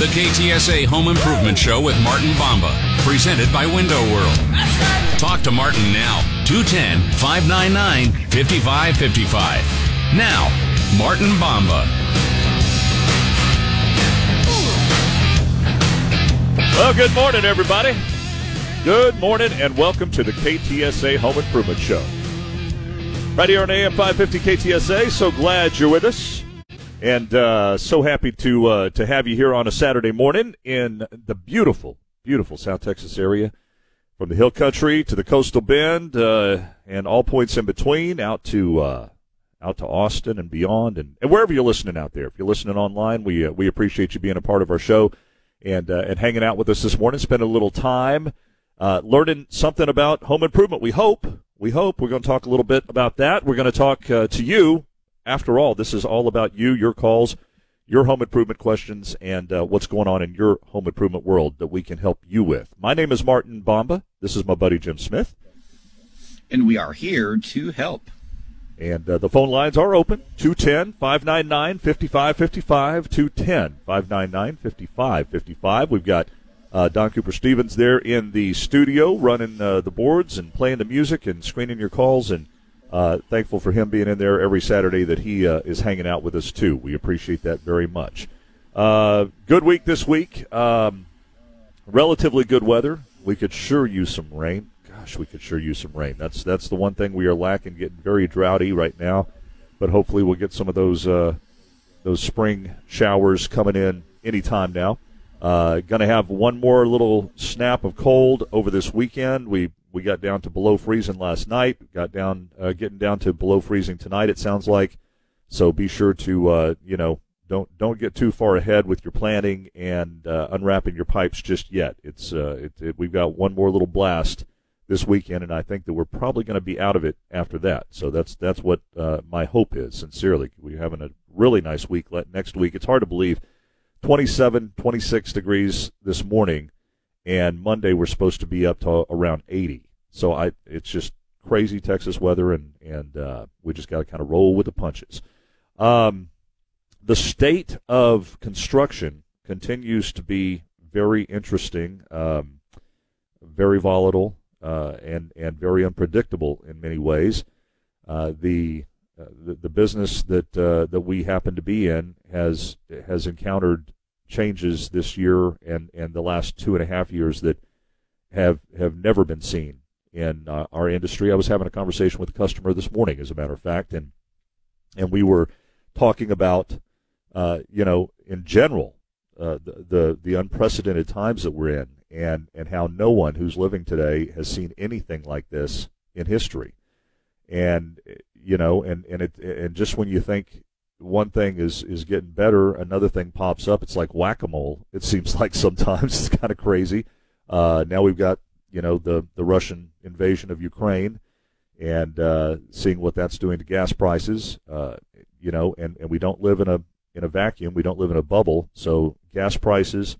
The KTSA Home Improvement Show with Martin Bamba, presented by Window World. Talk to Martin now, 210-599-5555. Now, Martin Bamba. Well, good morning, everybody. Good morning, and welcome to the KTSA Home Improvement Show. Right here on AM 550 KTSA, so glad you're with us. And so happy to have you here on a Saturday morning in the beautiful, beautiful South Texas area, from the Hill Country to the Coastal Bend and all points in between, out to Austin and beyond, and wherever you're listening out there. If you're listening online, we appreciate you being a part of our show and hanging out with us this morning, spending a little time learning something about home improvement. We hope we're going to talk a little bit about that. We're going to talk to you. After all, this is all about you, your calls, your home improvement questions, and what's going on in your home improvement world that we can help you with. My name is Martin Bamba. This is my buddy Jim Smith. And we are here to help. And the phone lines are open, 210-599-5555, 210-599-5555. We've got Don Cooper Stevens there in the studio running the boards and playing the music and screening your calls, and thankful for him being in there every Saturday that he is hanging out with us, too. We appreciate that very much. Good week this week. Relatively good weather. We could sure use some rain. Gosh, we could sure use some rain. That's the one thing we are lacking, getting very droughty right now. But hopefully we'll get some of those spring showers coming in anytime now. Going to have one more little snap of cold over this weekend. We got down to below freezing last night. Getting down to below freezing tonight, it sounds like. So be sure to, don't get too far ahead with your planning and unwrapping your pipes just yet. It's we've got one more little blast this weekend, and I think that we're probably going to be out of it after that. So that's what my hope is, sincerely. We're having a really nice week next week. It's hard to believe, 27, 26 degrees this morning. And Monday we're supposed to be up to around 80. So it's just crazy Texas weather, and we just got to kind of roll with the punches. The state of construction continues to be very interesting, very volatile, and very unpredictable in many ways. The business that we happen to be in has encountered changes this year and the last 2.5 years that have never been seen in our industry. I was having a conversation with a customer this morning, as a matter of fact, and we were talking about, in general, the unprecedented times that we're in, and how no one who's living today has seen anything like this in history. And, and just when you think one thing is getting better, another thing pops up. It's like whack-a-mole, it seems like sometimes. It's kind of crazy. Now we've got, the Russian invasion of Ukraine, and seeing what that's doing to gas prices, and we don't live in a vacuum. We don't live in a bubble. So gas prices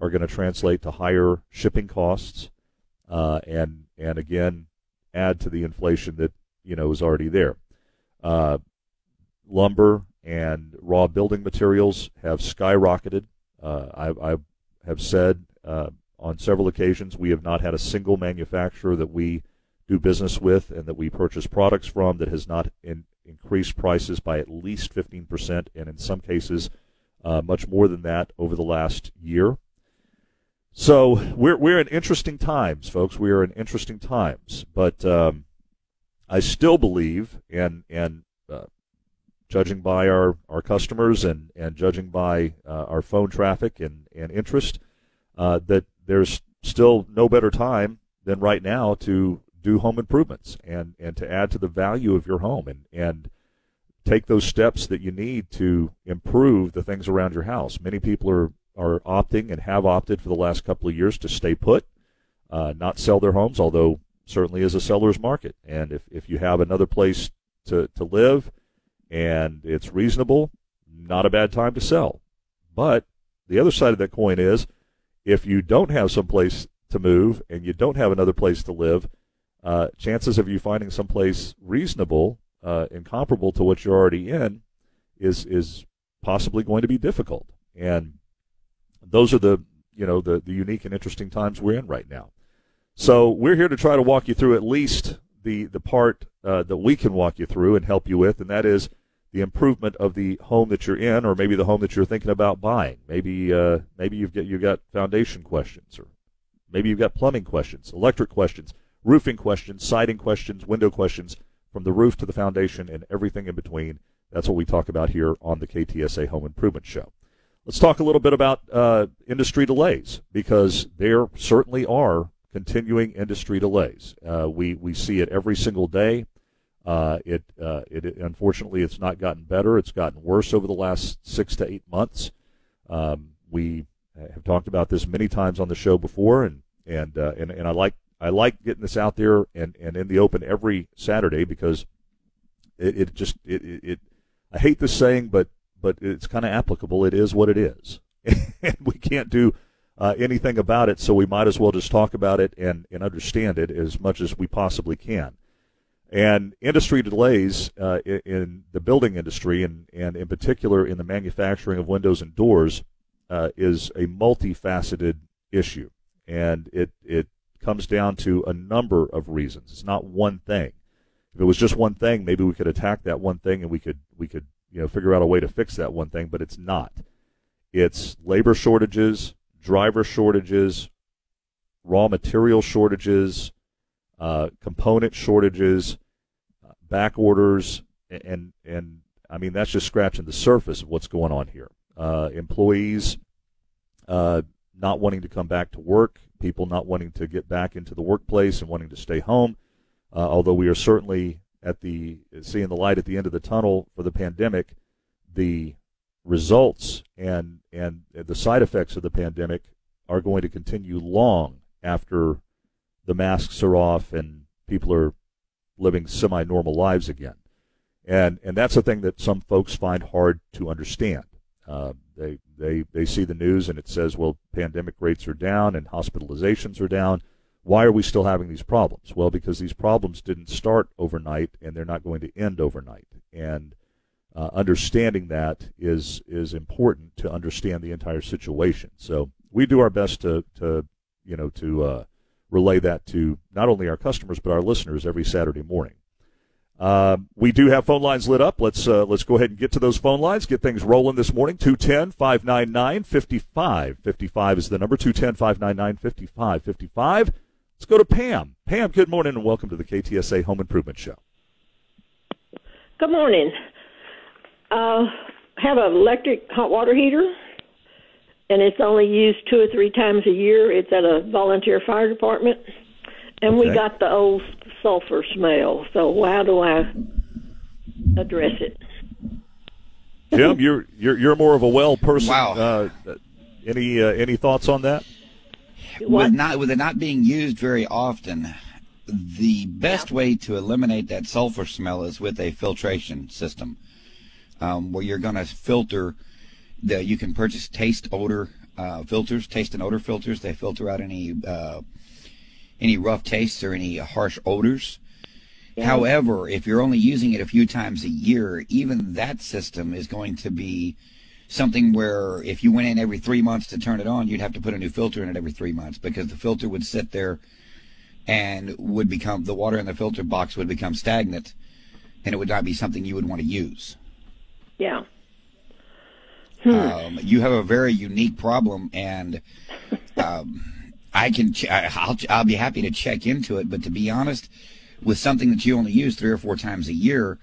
are going to translate to higher shipping costs, and again, add to the inflation that, is already there. Lumber and raw building materials have skyrocketed. I have said on several occasions we have not had a single manufacturer that we do business with and that we purchase products from that has not increased prices by at least 15%, and in some cases much more than that over the last year. So we're in interesting times, folks. We are in interesting times, but I still believe, and judging by our customers and judging by our phone traffic and interest, that there's still no better time than right now to do home improvements and to add to the value of your home. And take those steps that you need to improve the things around your house. Many people are opting and have opted for the last couple of years to stay put, not sell their homes, although certainly is a seller's market. And if you have another place to live and it's reasonable, not a bad time to sell. But the other side of that coin is if you don't have some place to move and you don't have another place to live, chances of you finding someplace reasonable and comparable to what you're already in is possibly going to be difficult. And those are the unique and interesting times we're in right now. So we're here to try to walk you through at least the part that we can walk you through and help you with, and that is the improvement of the home that you're in, or maybe the home that you're thinking about buying. Maybe you've got foundation questions, or maybe you've got plumbing questions, electric questions, roofing questions, siding questions, window questions, from the roof to the foundation and everything in between. That's what we talk about here on the KTSA Home Improvement Show. Let's talk a little bit about industry delays, because there certainly are continuing industry delays. We see it every single day. It unfortunately, it's not gotten better. It's gotten worse over the last 6 to 8 months. We have talked about this many times on the show before, and I like getting this out there and in the open every Saturday, because it just I hate this saying, but it's kind of applicable. It is what it is, and we can't do anything about it, so we might as well just talk about it and understand it as much as we possibly can. And industry delays in the building industry, and in particular in the manufacturing of windows and doors, is a multifaceted issue, and it comes down to a number of reasons. It's not one thing. If it was just one thing, maybe we could attack that one thing, and we could figure out a way to fix that one thing, but it's not. It's labor shortages, driver shortages, raw material shortages, component shortages, back orders, and I mean, that's just scratching the surface of what's going on here. Employees not wanting to come back to work, people not wanting to get back into the workplace and wanting to stay home, although we are certainly seeing the light at the end of the tunnel for the pandemic. The results and the side effects of the pandemic are going to continue long after the masks are off and people are living semi-normal lives again. And that's a thing that some folks find hard to understand. They see the news and it says, well, pandemic rates are down and hospitalizations are down. Why are we still having these problems? Well, because these problems didn't start overnight, and they're not going to end overnight. And understanding that is important to understand the entire situation. So we do our best to relay that to not only our customers but our listeners every Saturday morning. We do have phone lines lit up. Let's go ahead and get to those phone lines, get things rolling this morning. 210-599-5555 is the number. 210-599-5555. Let's go to Pam. Pam, good morning and welcome to the KTSA Home Improvement Show. Good morning. Have an electric hot water heater, and it's only used 2 or 3 times a year. It's at a volunteer fire department, and okay. We got the old sulfur smell. So how do I address it? Jim, you're more of a well person. Wow. Any thoughts on that? With it not being used very often, the best way to eliminate that sulfur smell is with a filtration system. Where you're going to filter, you can purchase taste and odor filters. They filter out any rough tastes or any harsh odors. Yeah. However, if you're only using it a few times a year, even that system is going to be something where if you went in every 3 months to turn it on, you'd have to put a new filter in it every 3 months, because the filter would sit there and would become, the water in the filter box would become stagnant, and it would not be something you would want to use. Yeah. You have a very unique problem, and I'll be happy to check into it. But to be honest, with something that you only use 3 or 4 times a year,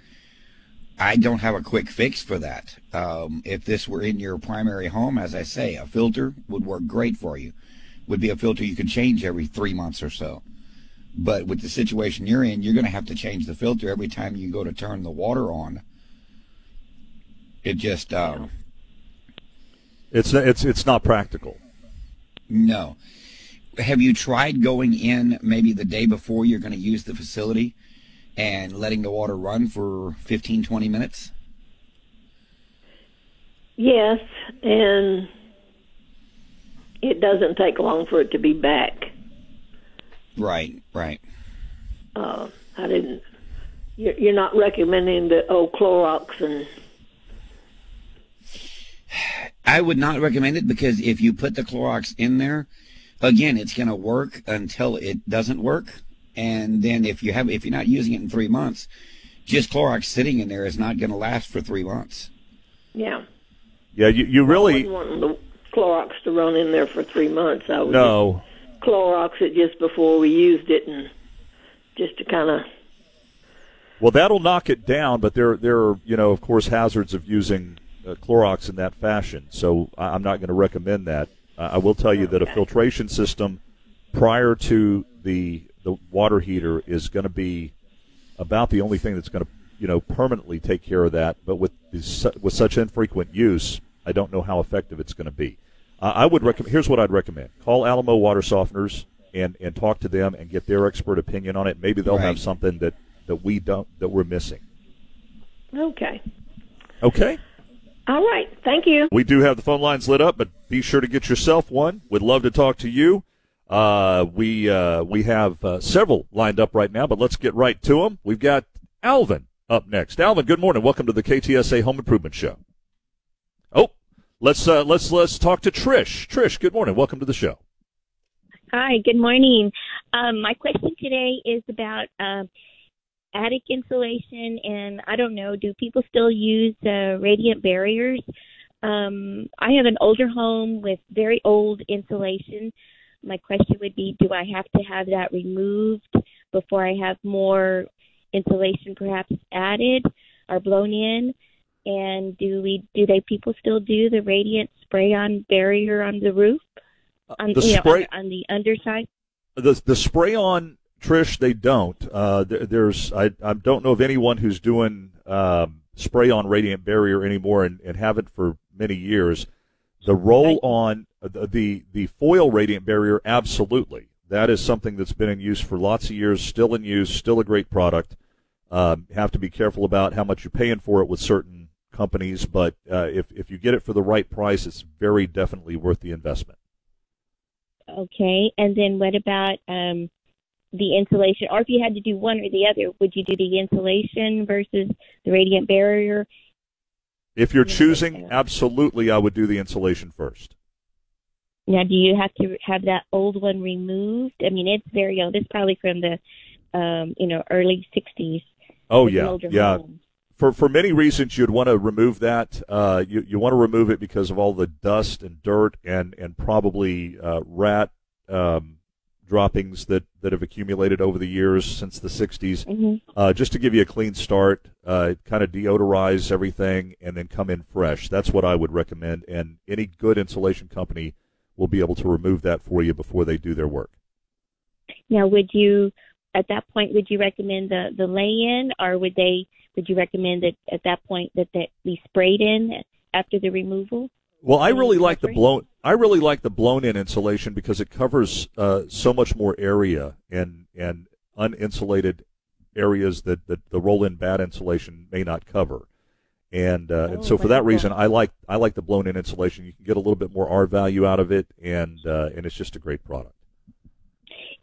I don't have a quick fix for that. If this were in your primary home, as I say, a filter would work great for you. Would be a filter you could change every 3 months or so. But with the situation you're in, you're going to have to change the filter every time you go to turn the water on. It just it's not practical. No. Have you tried going in maybe the day before you're going to use the facility and letting the water run for 15, 20 minutes? Yes, and it doesn't take long for it to be back. Right. I didn't. You're not recommending the old Clorox and... I would not recommend it, because if you put the Clorox in there, again, it's going to work until it doesn't work. And then if you're not using it in 3 months, just Clorox sitting in there is not going to last for 3 months. Yeah. Yeah, you really... I wouldn't want the Clorox to run in there for 3 months. I would Clorox it just before we used it, and just to kind of... Well, that'll knock it down, but there are, of course, hazards of using Clorox in that fashion, so I'm not going to recommend that. I will tell you that a filtration system prior to the water heater is going to be about the only thing that's going to, permanently take care of that. But with such infrequent use, I don't know how effective it's going to be. I would recommend. Here's what I'd recommend: call Alamo Water Softeners and talk to them and get their expert opinion on it. Maybe they'll have something that we're missing. Okay. All right. Thank you. We do have the phone lines lit up, but be sure to get yourself one. We'd love to talk to you. We have several lined up right now, but let's get right to them. We've got Alvin up next. Alvin, good morning. Welcome to the KTSA Home Improvement Show. Oh, let's talk to Trish. Trish, good morning. Welcome to the show. Hi. Good morning. My question today is about attic insulation, and I don't know, do people still use radiant barriers? I have an older home with very old insulation. My question would be, do I have to have that removed before I have more insulation perhaps added or blown in? And do people still do the radiant spray-on barrier on the roof, on the underside? The spray-on, Trish, they don't. I don't know of anyone who's doing spray-on radiant barrier anymore, and haven't for many years. The roll-on, the foil radiant barrier, absolutely. That is something that's been in use for lots of years, still in use, still a great product. Have to be careful about how much you're paying for it with certain companies, but if you get it for the right price, it's very definitely worth the investment. Okay, and then what about the insulation, or if you had to do one or the other, would you do the insulation versus the radiant barrier? If you're choosing, absolutely, I would do the insulation first. Now, do you have to have that old one removed? I mean, it's very old. It's probably from the, early 60s. Oh, yeah, yeah. For many reasons, you'd want to remove that. You want to remove it because of all the dust and dirt and probably rat droppings that have accumulated over the years since the 60s, just to give you a clean start, kind of deodorize everything, and then come in fresh. That's what I would recommend, and any good insulation company will be able to remove that for you before they do their work. Now, would you recommend the lay-in, or would you recommend that at that point that be sprayed in after the removal? Well, I really like the blown-in insulation because it covers so much more area and uninsulated areas that the roll-in bad insulation may not cover, and so for that reason, I like the blown-in insulation. You can get a little bit more R value out of it, and it's just a great product.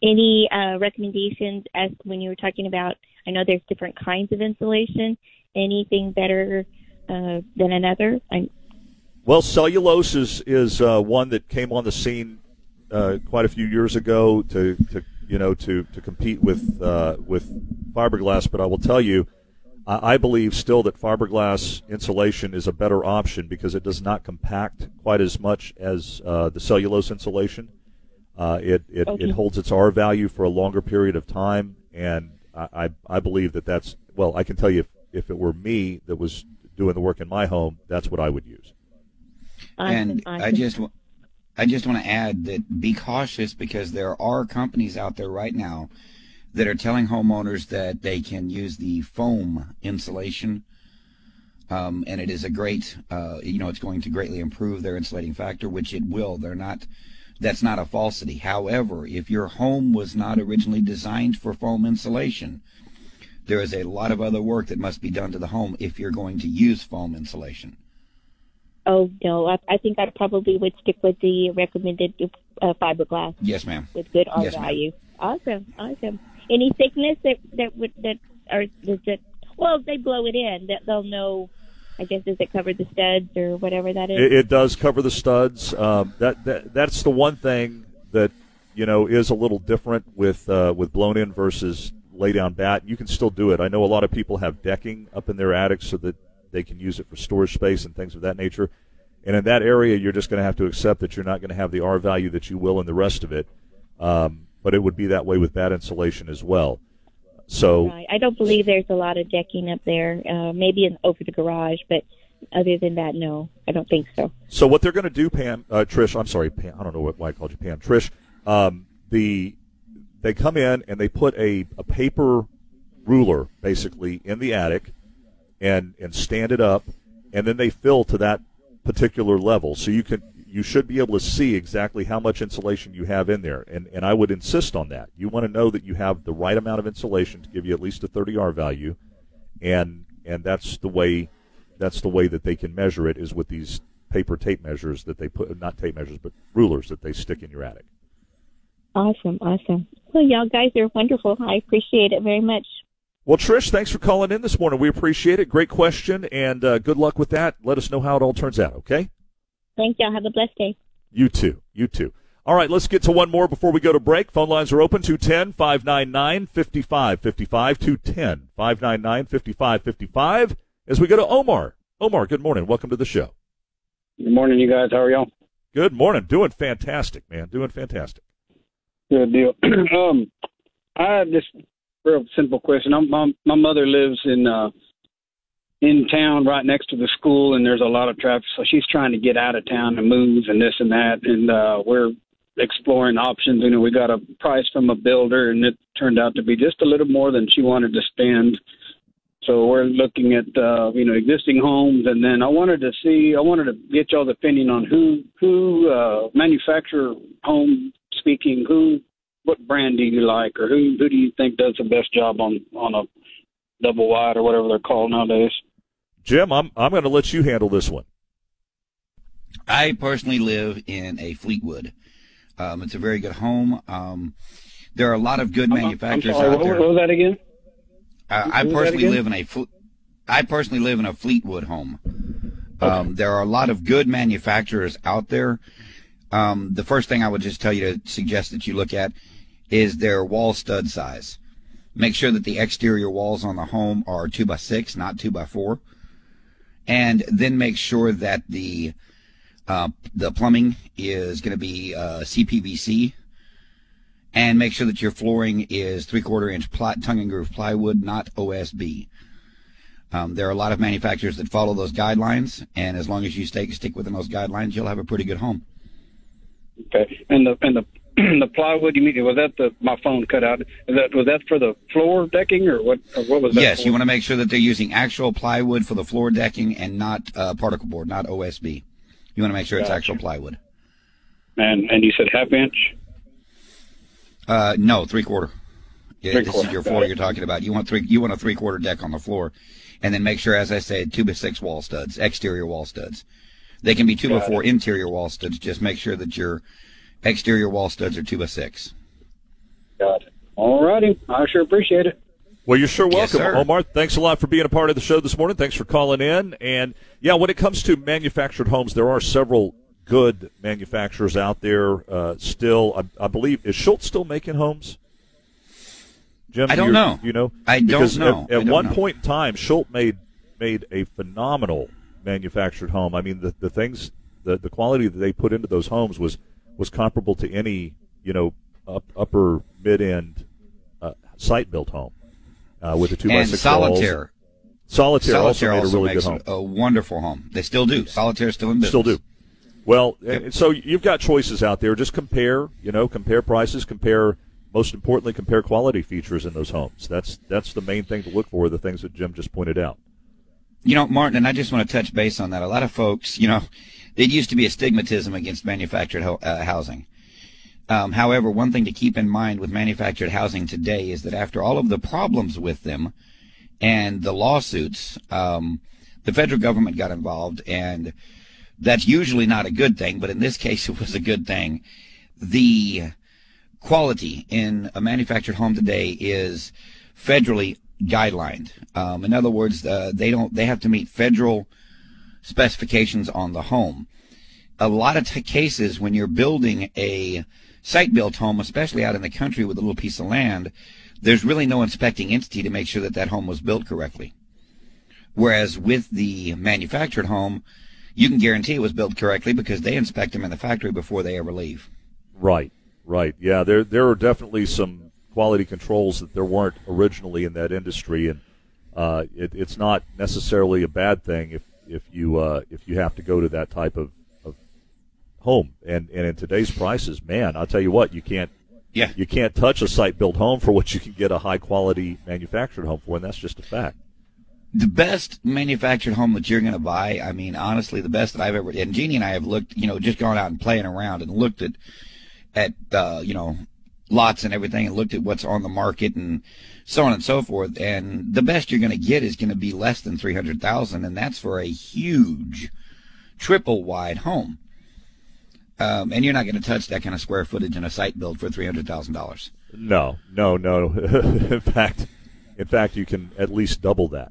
Any recommendations as when you were talking about? I know there's different kinds of insulation. Anything better than another? Well, cellulose is one that came on the scene quite a few years ago to compete with fiberglass. But I will tell you, I believe still that fiberglass insulation is a better option because it does not compact quite as much as the cellulose insulation. It holds its R value for a longer period of time, and I believe that's well. I can tell you if it were me that was doing the work in my home, that's what I would use. And I just want to add that be cautious because there are companies out there right now that are telling homeowners that they can use the foam insulation And it is a great, it's going to greatly improve their insulating factor, which it will. They're not, that's not a falsity. However, if your home was not originally designed for foam insulation, there is a lot of other work that must be done to the home if you're going to use foam insulation. Oh, no, I think I probably would stick with the recommended fiberglass. Yes, ma'am. With good R value. Awesome. Any thickness that if they blow it in, that they'll know, I guess, does it cover the studs or whatever that is? It does cover the studs. That's the one thing that, is a little different with blown in versus lay down bat. You can still do it. I know a lot of people have decking up in their attics so that they can use it for storage space and things of that nature. And in that area, you're just going to have to accept that you're not going to have the R value that you will in the rest of it. But it would be that way with bat insulation as well. So right. I don't believe there's a lot of decking up there, maybe over the garage, but other than that, no, I don't think so. So what they're going to do, Trish, I don't know why I called you Pam, Trish, they come in and they put a paper ruler basically in the attic and stand it up, and then they fill to that particular level. So you should be able to see exactly how much insulation you have in there, and I would insist on that. You want to know that you have the right amount of insulation to give you at least a 30R value, and that's the way that they can measure it is with these paper tape measures that they put, not tape measures, but rulers that they stick in your attic. Awesome. Well, y'all guys are wonderful. I appreciate it very much. Well, Trish, thanks for calling in this morning. We appreciate it. Great question, and good luck with that. Let us know how it all turns out, okay? Thank y'all. Have a blessed day. You too. All right, let's get to one more before we go to break. Phone lines are open, 210-599-5555, 210-599-5555, as we go to Omar. Omar, good morning. Welcome to the show. Good morning, you guys. How are y'all? Good morning. Doing fantastic, man. Good deal. I just... real simple question. My mother lives in town right next to the school, and there's a lot of traffic. So she's trying to get out of town and move and this and that, and we're exploring options. We got a price from a builder, and it turned out to be just a little more than she wanted to spend. So we're looking at existing homes, and then I wanted to get y'all's opinion on who manufacturer home speaking who. What brand do you like, or who do you think does the best job on a double wide or whatever they're called nowadays? Jim, I'm going to let you handle this one. I personally live in a Fleetwood. It's a very good home. There are a lot of good manufacturers out there. What was that again? I personally live in a Fleetwood home. Okay. There are a lot of good manufacturers out there. The first thing I would just tell you to suggest that you look at is their wall stud size. Make sure that the exterior walls on the home are 2x6, not 2x4. And then make sure that the plumbing is going to be CPVC. And make sure that your flooring is 3/4 inch tongue and groove plywood, not OSB. There are a lot of manufacturers that follow those guidelines, and as long as you stick within those guidelines, you'll have a pretty good home. Okay, and the plywood you mean, was that my phone cut out? Was that for the floor decking or what? Or what was that? Yes, for? You want to make sure that they're using actual plywood for the floor decking and not particle board, not OSB. You want to make sure It's actual plywood. And you said half inch? No, 3/4. This is your floor you're talking about. You want a 3/4 deck on the floor, and then make sure, as I said, 2x6 wall studs, exterior wall studs. They can be 2x4 interior wall studs. Just make sure that your exterior wall studs are 2x6. Got it. All righty. I sure appreciate it. Well, you're sure welcome, yes, Omar. Thanks a lot for being a part of the show this morning. Thanks for calling in. And, yeah, when it comes to manufactured homes, there are several good manufacturers out there still. I believe, is Schultz still making homes? Jim, I don't know. At one point in time, Schultz made a phenomenal manufactured home. I mean, the things, the quality that they put into those homes was comparable to any upper mid end site built home with a 2x6 Solitaire. Solitaire also made a really good home. A wonderful home. They still do. Solitaire still in business. Still do. Well, yep. And so you've got choices out there. Just compare prices, compare. Most importantly, compare quality features in those homes. That's the main thing to look for. The things that Jim just pointed out. You know, Martin, and I just want to touch base on that. A lot of folks, you know, there used to be a stigmatism against manufactured housing. However, one thing to keep in mind with manufactured housing today is that after all of the problems with them and the lawsuits, the federal government got involved, and that's usually not a good thing, but in this case it was a good thing. The quality in a manufactured home today is federally guidelined. In other words, they have to meet federal specifications on the home. A lot of cases when you're building a site-built home, especially out in the country with a little piece of land, there's really no inspecting entity to make sure that that home was built correctly. Whereas with the manufactured home, you can guarantee it was built correctly because they inspect them in the factory before they ever leave. Right, right. Yeah, there are definitely some quality controls that there weren't originally in that industry, and it's not necessarily a bad thing if you have to go to that type of home. And in today's prices, man, I'll tell you what, you can't touch a site-built home for what you can get a high-quality manufactured home for, and that's just a fact. The best manufactured home that you're going to buy, I mean, honestly, the best that I've ever, and Jeannie and I have looked, you know, just gone out and playing around and looked at you know, lots and everything and looked at what's on the market and so on and so forth. And the best you're going to get is going to be less than $300,000, and that's for a huge triple wide home. And you're not going to touch that kind of square footage in a site build for $300,000. No. In fact, you can at least double that.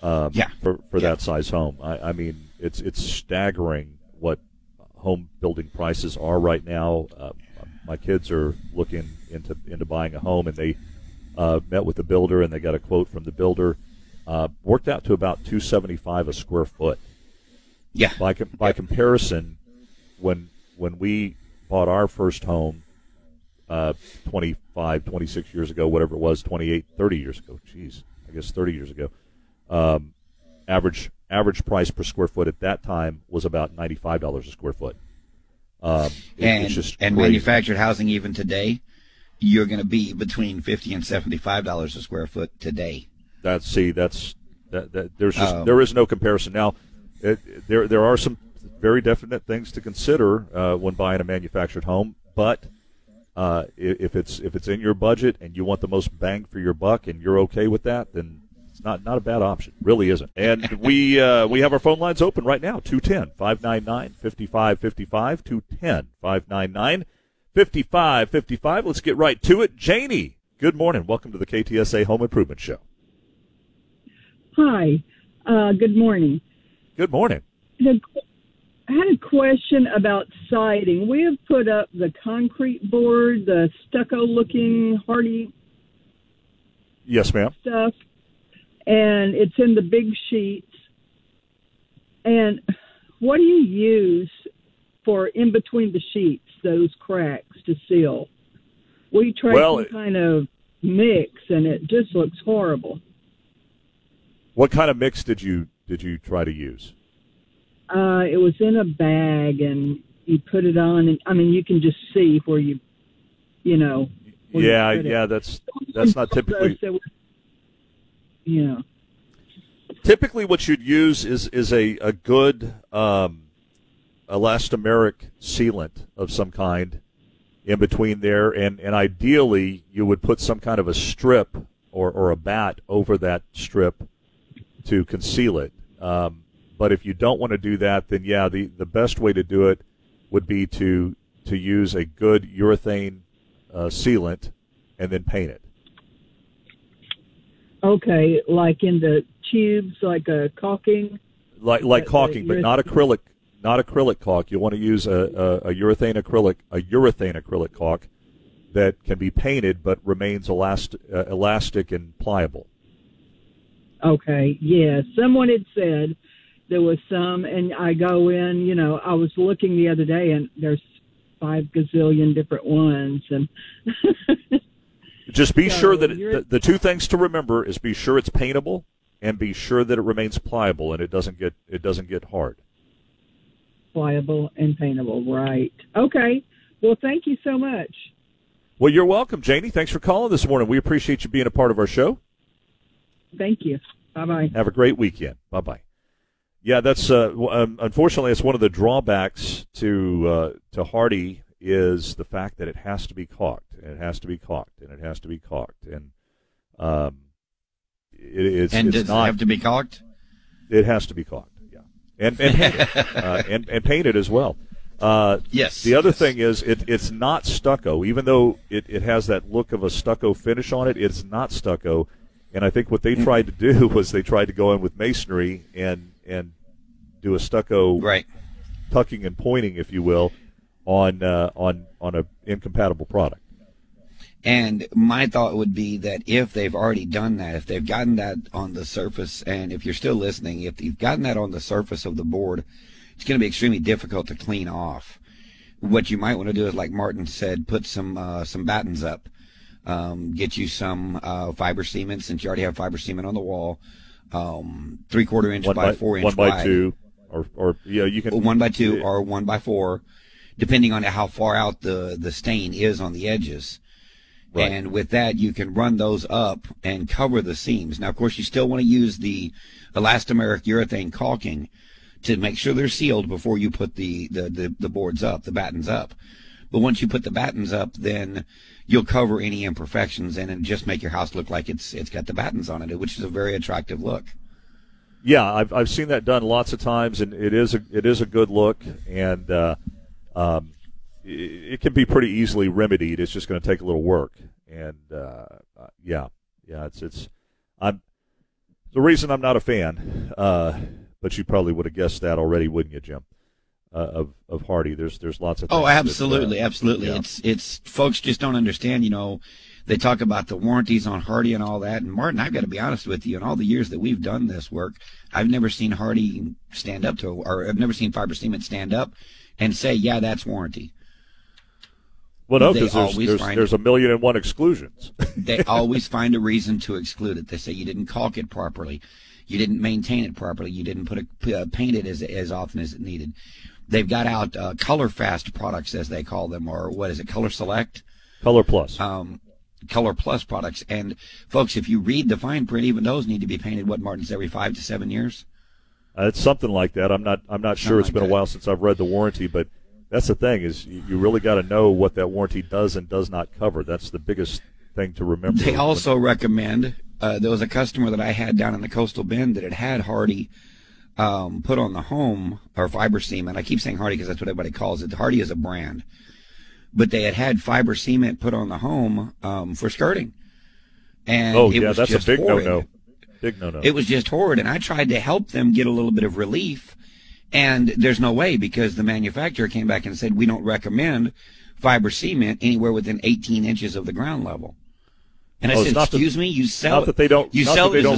For that size home. I mean, it's staggering what home building prices are right now. My kids are looking into buying a home, and they met with the builder, and they got a quote from the builder. Worked out to about $275 a square foot. Yeah. By comparison, when we bought our first home 25, 26 years ago, whatever it was, 28, 30 years ago. Jeez, I guess 30 years ago. Average price per square foot at that time was about $95 a square foot. And manufactured housing even today, you're going to be between $50 and $75 a square foot today. There is no comparison. Now, there are some very definite things to consider when buying a manufactured home, but if it's in your budget and you want the most bang for your buck and you're okay with that, then it's not a bad option. Really isn't. And we have our phone lines open right now, 210-599-5555, 210-599-5555. Let's get right to it. Janie, good morning. Welcome to the KTSA Home Improvement Show. Hi. Good morning. Good morning. I had a question about siding. We have put up the concrete board, the stucco-looking Hardy yes, ma'am. Stuff. And it's in the big sheets. And what do you use for in between the sheets, those cracks to seal? We tried some kind of mix, and it just looks horrible. What kind of mix did you try to use? It was in a bag, and you put it on, and I mean you can just see where you know. Yeah, that's not typically. Yeah. Typically what you'd use is a good elastomeric sealant of some kind in between there, and ideally you would put some kind of a strip or a bat over that strip to conceal it. But if you don't want to do that, then, yeah, the best way to do it would be to use a good urethane sealant and then paint it. Okay, like in the tubes, like a caulking? Like caulking, but not acrylic caulk. You want to use a urethane acrylic caulk that can be painted but remains elastic and pliable. Okay, yeah. Someone had said there was some, and I go in, you know, I was looking the other day, and there's 5 gazillion different ones, and... Just be sure that the two things to remember is be sure it's paintable and be sure that it remains pliable and it doesn't get hard. Pliable and paintable, right. Okay. Well, thank you so much. Well, you're welcome, Janie. Thanks for calling this morning. We appreciate you being a part of our show. Thank you. Bye-bye. Have a great weekend. Bye-bye. Yeah, that's unfortunately it's one of the drawbacks to Hardy is the fact that it has to be caulked, and it has to be caulked, and it has to be caulked, and does it have to be caulked? It has to be caulked, yeah, and painted, and painted as well. Yes. The other thing is it's not stucco, even though it has that look of a stucco finish on it. It's not stucco, and I think what they tried to do was they tried to go in with masonry and do a stucco tucking and pointing, if you will, on a incompatible product. And my thought would be that if they've already done that, if they've gotten that on the surface, and if you're still listening, if you've gotten that on the surface of the board, it's going to be extremely difficult to clean off. What you might want to do is, like Martin said, put some battens up, get you some fiber cement, since you already have fiber cement on the wall. 3/4 inch by 4 inch wide. 1 by 2, or yeah, you can 1 by 2 or 1 by 4, depending on how far out the stain is on the edges. Right. And with that, you can run those up and cover the seams. Now, of course, you still want to use the elastomeric urethane caulking to make sure they're sealed before you put the boards up, the battens up. But once you put the battens up, then you'll cover any imperfections and just make your house look like it's got the battens on it, which is a very attractive look. Yeah, I've seen that done lots of times, and it is a good look, and it can be pretty easily remedied. It's just going to take a little work, and yeah, I'm the reason I'm not a fan. But you probably would have guessed that already, wouldn't you, Jim? Of Hardy, there's lots of things. Oh, absolutely, absolutely. Yeah. It's folks just don't understand. You know, they talk about the warranties on Hardy and all that. And Martin, I've got to be honest with you. In all the years that we've done this work, I've never seen Hardy stand up to, or I've never seen fiber cement stand up and say, "Yeah, that's warranty." Well, no, because there's a million and one exclusions. They always find a reason to exclude it. They say you didn't caulk it properly, you didn't maintain it properly, you didn't paint it as often as it needed. They've got out Color Fast products, as they call them, or what is it, Color Select? Color Plus. Color Plus products. And, folks, if you read the fine print, even those need to be painted, what, Martin's, every 5 to 7 years? It's something like that. I'm not sure. It's been a while since I've read the warranty, but that's the thing is you really got to know what that warranty does and does not cover. That's the biggest thing to remember. They also recommend, there was a customer that I had down in the Coastal Bend that had Hardy put on the home, or fiber cement. I keep saying Hardy because that's what everybody calls it. Hardy is a brand. But they had fiber cement put on the home for skirting. And it was that's just a big horrid. No-no. Big no-no. It was just horrid, and I tried to help them get a little bit of relief, and there's no way because the manufacturer came back and said, we don't recommend fiber cement anywhere within 18 inches of the ground level. And I said, excuse me, you sell it. Not that they don't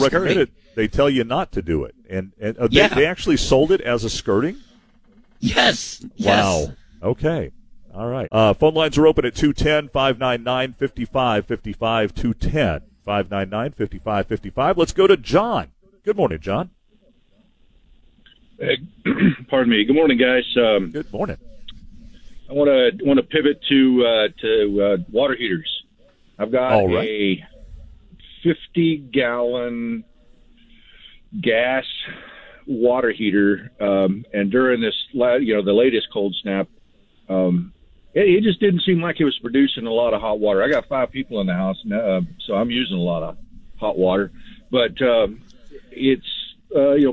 recommend it. They tell you not to do it. And they actually sold it as a skirting? Yes. Wow. Okay. All right. Phone lines are open at 210-599-5555, 210-599-5555. Let's go to John. Good morning, John. Hey, pardon me. Good morning, guys. Good morning. I want to pivot to water heaters. I've got a 50-gallon gas water heater, and during this, the latest cold snap, it just didn't seem like it was producing a lot of hot water. I got 5 people in the house, so I'm using a lot of hot water, but it's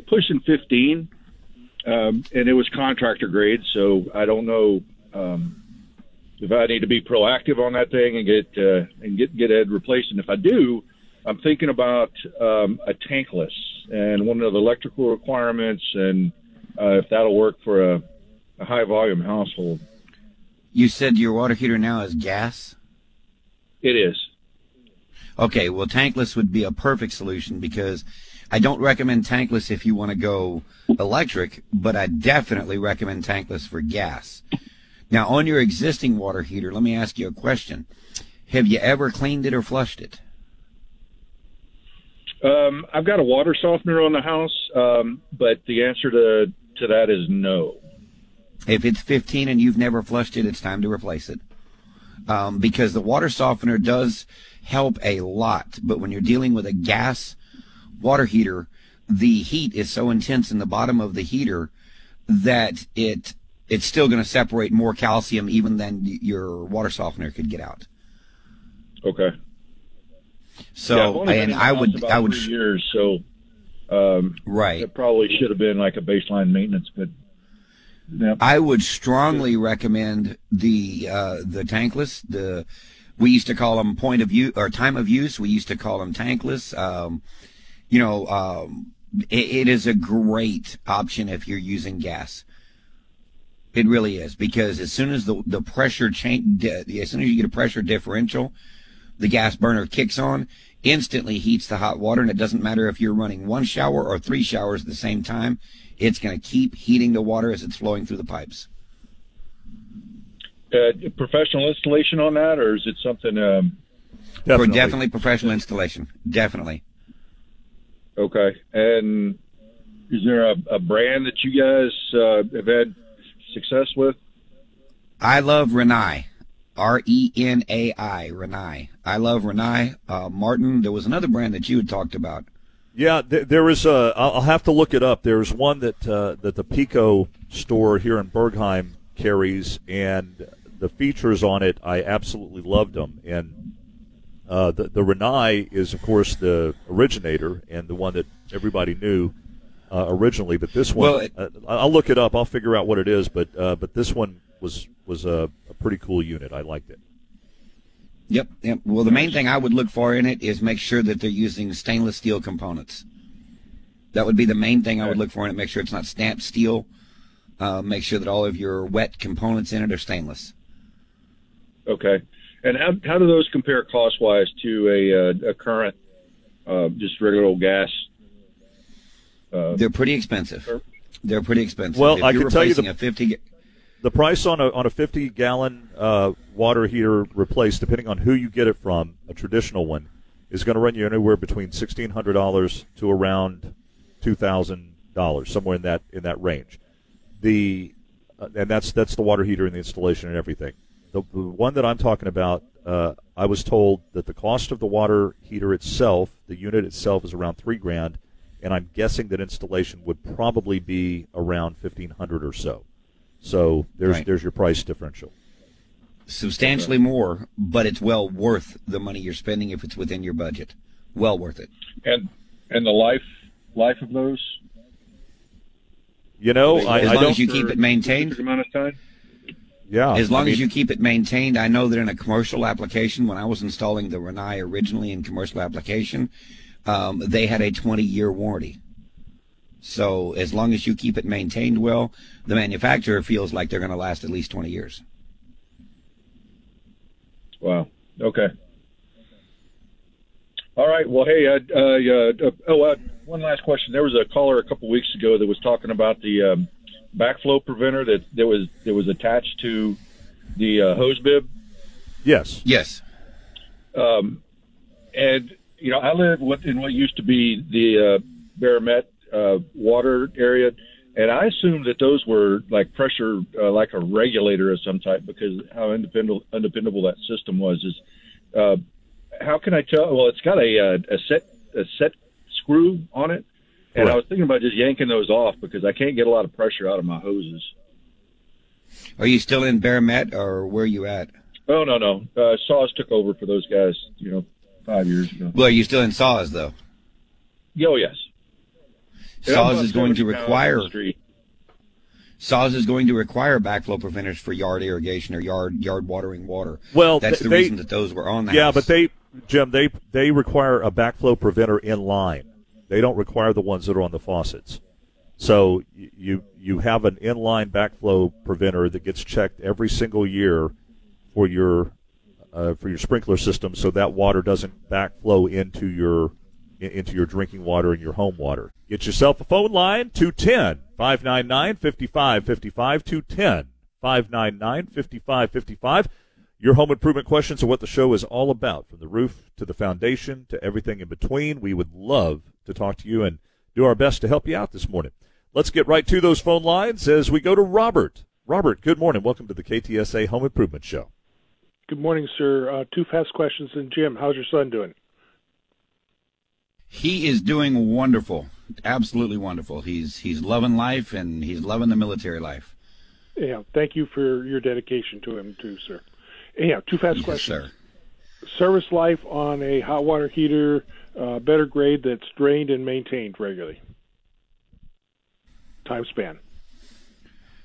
pushing 15, and it was contractor grade, so I don't know. If I need to be proactive on that thing and get it replaced, and if I do, I'm thinking about a tankless and one of the electrical requirements, and if that'll work for a high volume household. You said your water heater now is gas? It is. Okay, well, tankless would be a perfect solution because I don't recommend tankless if you want to go electric, but I definitely recommend tankless for gas. Now, on your existing water heater, let me ask you a question. Have you ever cleaned it or flushed it? I've got a water softener on the house, but the answer to that is no. If it's 15 and you've never flushed it, it's time to replace it. Because the water softener does help a lot, but when you're dealing with a gas water heater, the heat is so intense in the bottom of the heater that it's still going to separate more calcium even than your water softener could get out. Okay. So, yeah, and I would 3 years, so right. It probably should have been like a baseline maintenance, but yeah. I would strongly recommend the tankless. We used to call them point of use or time of use. We used to call them tankless. It is a great option if you're using gas. It really is, because as soon as the pressure change, as soon as you get a pressure differential, the gas burner kicks on, instantly heats the hot water, and it doesn't matter if you're running one shower or three showers at the same time. It's going to keep heating the water as it's flowing through the pipes. Professional installation on that, or is it something? Definitely professional installation. Definitely. Okay. And is there a brand that you guys have had success with? I love Rinnai. R-E-N-A-I, Rinnai. I love Rinnai. Martin, there was another brand that you had talked about. Yeah, there is a – I'll have to look it up. There's one that the Pico store here in Bergheim carries, and the features on it, I absolutely loved them. And the Rinnai is, of course, the originator and the one that everybody knew originally. But this one I'll look it up. I'll figure out what it is. But this one was a pretty cool unit. I liked it. Yep. Well, the main thing I would look for in it is make sure that they're using stainless steel components. That would be the main thing I would look for in it. Make sure it's not stamped steel. Make sure that all of your wet components in it are stainless. Okay. And how do those compare cost-wise to a current, just regular old gas? They're pretty expensive. They're pretty expensive. Well, if I can tell you the price on a 50-gallon water heater replaced, depending on who you get it from, a traditional one, is going to run you anywhere between $1,600 to around $2,000, somewhere in that range. And that's the water heater and the installation and everything. The one that I'm talking about, I was told that the cost of the water heater itself, the unit itself, is around $3,000, and I'm guessing that installation would probably be around $1,500 or so. So there's your price differential. Substantially more, but it's well worth the money you're spending if it's within your budget. Well worth it. And the life of those? You know, as long as you keep it maintained. Amount of time? Yeah. As long as you keep it maintained. I know that in a commercial application, when I was installing the Rinnai originally in commercial application, they had a 20-year warranty. So as long as you keep it maintained well, the manufacturer feels like they're going to last at least 20 years. Wow. Okay. All right. Well, hey, one last question. There was a caller a couple weeks ago that was talking about the backflow preventer that was attached to the hose bib. Yes. Yes. And you know, I live in what used to be the Bexar Met water area, and I assumed that those were like pressure, like a regulator of some type, because how undependable that system was. Is how can I tell? Well, it's got a set screw on it, and I was thinking about just yanking those off because I can't get a lot of pressure out of my hoses. Are you still in Bexar Met, or where are you at? Oh no, SAWS took over for those guys, 5 years ago. Well, are you still in SAWS though? Oh yes. SAWS is going to require backflow preventers for yard irrigation or yard watering water. Well, that's the reason that those were on the house. Yeah, but they require a backflow preventer in line. They don't require the ones that are on the faucets. So you have an inline backflow preventer that gets checked every single year for your sprinkler system, so that water doesn't backflow into your drinking water and your home water. Get yourself a phone line, 210-599-5555, 210-599-5555. Your home improvement questions are what the show is all about, from the roof to the foundation to everything in between. We would love to talk to you and do our best to help you out this morning. Let's get right to those phone lines as we go to Robert. Robert, good morning. Welcome to the KTSA Home Improvement Show. Good morning, sir. Two fast questions. And Jim, how's your son doing? He is doing wonderful, absolutely wonderful. He's loving life, and he's loving the military life. Yeah, thank you for your dedication to him too, sir. Yeah, two fast questions. Sir. Service life on a hot water heater, better grade, that's drained and maintained regularly. Time span.